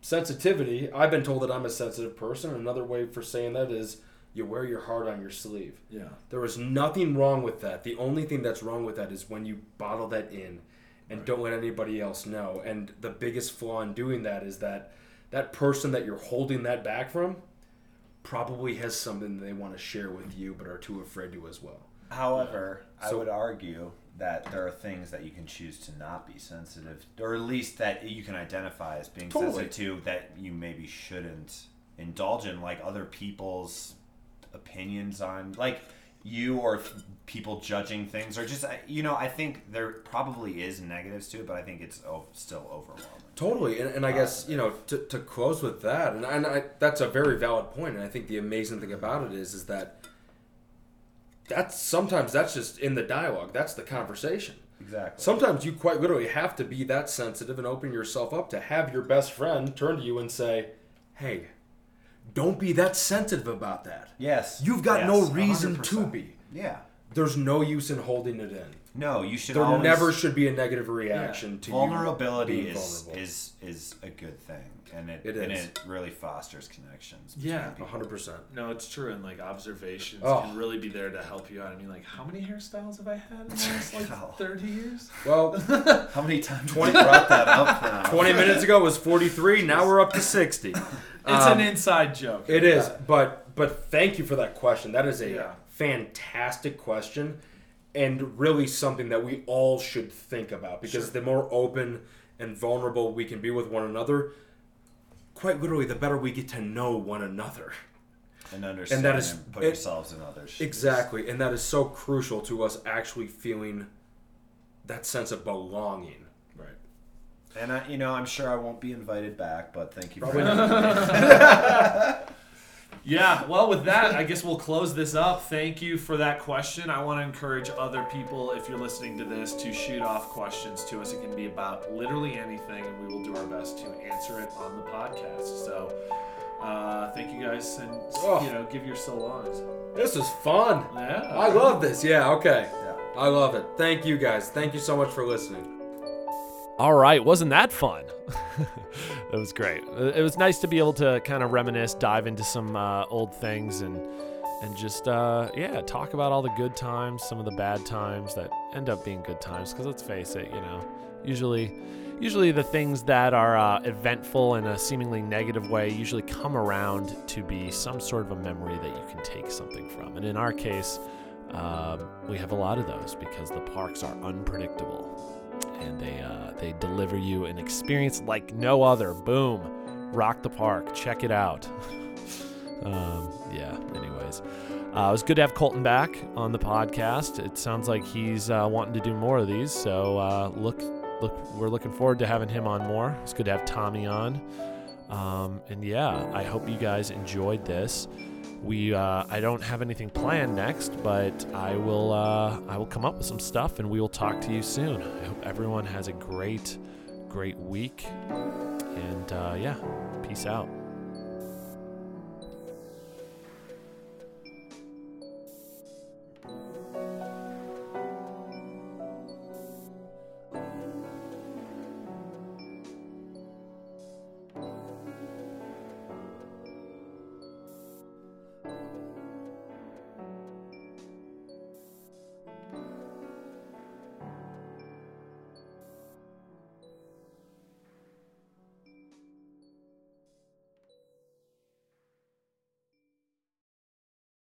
sensitivity, I've been told that I'm a sensitive person. Another way for saying that is you wear your heart on your sleeve. Yeah. There is nothing wrong with that. The only thing that's wrong with that is when you bottle that in and don't let anybody else know. And the biggest flaw in doing that is that that person that you're holding that back from probably has something they want to share with you but are too afraid to as well. However, I would argue that there are things that you can choose to not be sensitive, or at least that you can identify as being sensitive to, that you maybe shouldn't indulge in, like other people's opinions on, like you or people judging things, or just, you know, I think there probably is negatives to it, but I think it's still overwhelming. Totally, and I guess, you know, to close with that, and I, that's a very valid point, and I think the amazing thing about it is that that's just in the dialogue. That's the conversation. Exactly. Sometimes you quite literally have to be that sensitive and open yourself up to have your best friend turn to you and say, hey, don't be that sensitive about that. Yes. You've got no reason 100%. To be. Yeah. There's no use in holding it in. No, you should always... There never should be a negative reaction to vulnerability. Vulnerability is a good thing, and it really fosters connections. Yeah, 100%. No, it's true, and like observations can really be there to help you out. I mean, like, how many hairstyles have I had in the last 30 years? Well, how many times? 20 brought that up. Now? 20 minutes ago was 43. Now we're up to 60. It's an inside joke. It is, but thank you for that question. That is a fantastic question. And really something that we all should think about, because the more open and vulnerable we can be with one another, quite literally, the better we get to know one another. And understand and put yourselves in others' shoes. Exactly. And that is so crucial to us actually feeling that sense of belonging. Right. And, I'm sure I won't be invited back, but thank you for that. Yeah, well, with that, I guess we'll close this up. Thank you for that question. I want to encourage other people, if you're listening to this, to shoot off questions to us. It can be about literally anything, and we will do our best to answer it on the podcast. So thank you guys, and give your so longs. This is fun. Yeah. I love this. Yeah, okay. Yeah. I love it. Thank you guys. Thank you so much for listening. All right, wasn't that fun? It was great. It was nice to be able to kind of reminisce, dive into some old things, and just talk about all the good times, some of the bad times that end up being good times. Because let's face it, usually the things that are eventful in a seemingly negative way usually come around to be some sort of a memory that you can take something from. And in our case, we have a lot of those because the parks are unpredictable. And they deliver you an experience like no other. Boom. Rock the Park. Check it out. Anyways. It was good to have Colton back on the podcast. It sounds like he's wanting to do more of these. So we're looking forward to having him on more. It's good to have Tommy on. I hope you guys enjoyed this. I don't have anything planned next, but I will come up with some stuff, and we will talk to you soon. I hope everyone has a great, great week, and peace out.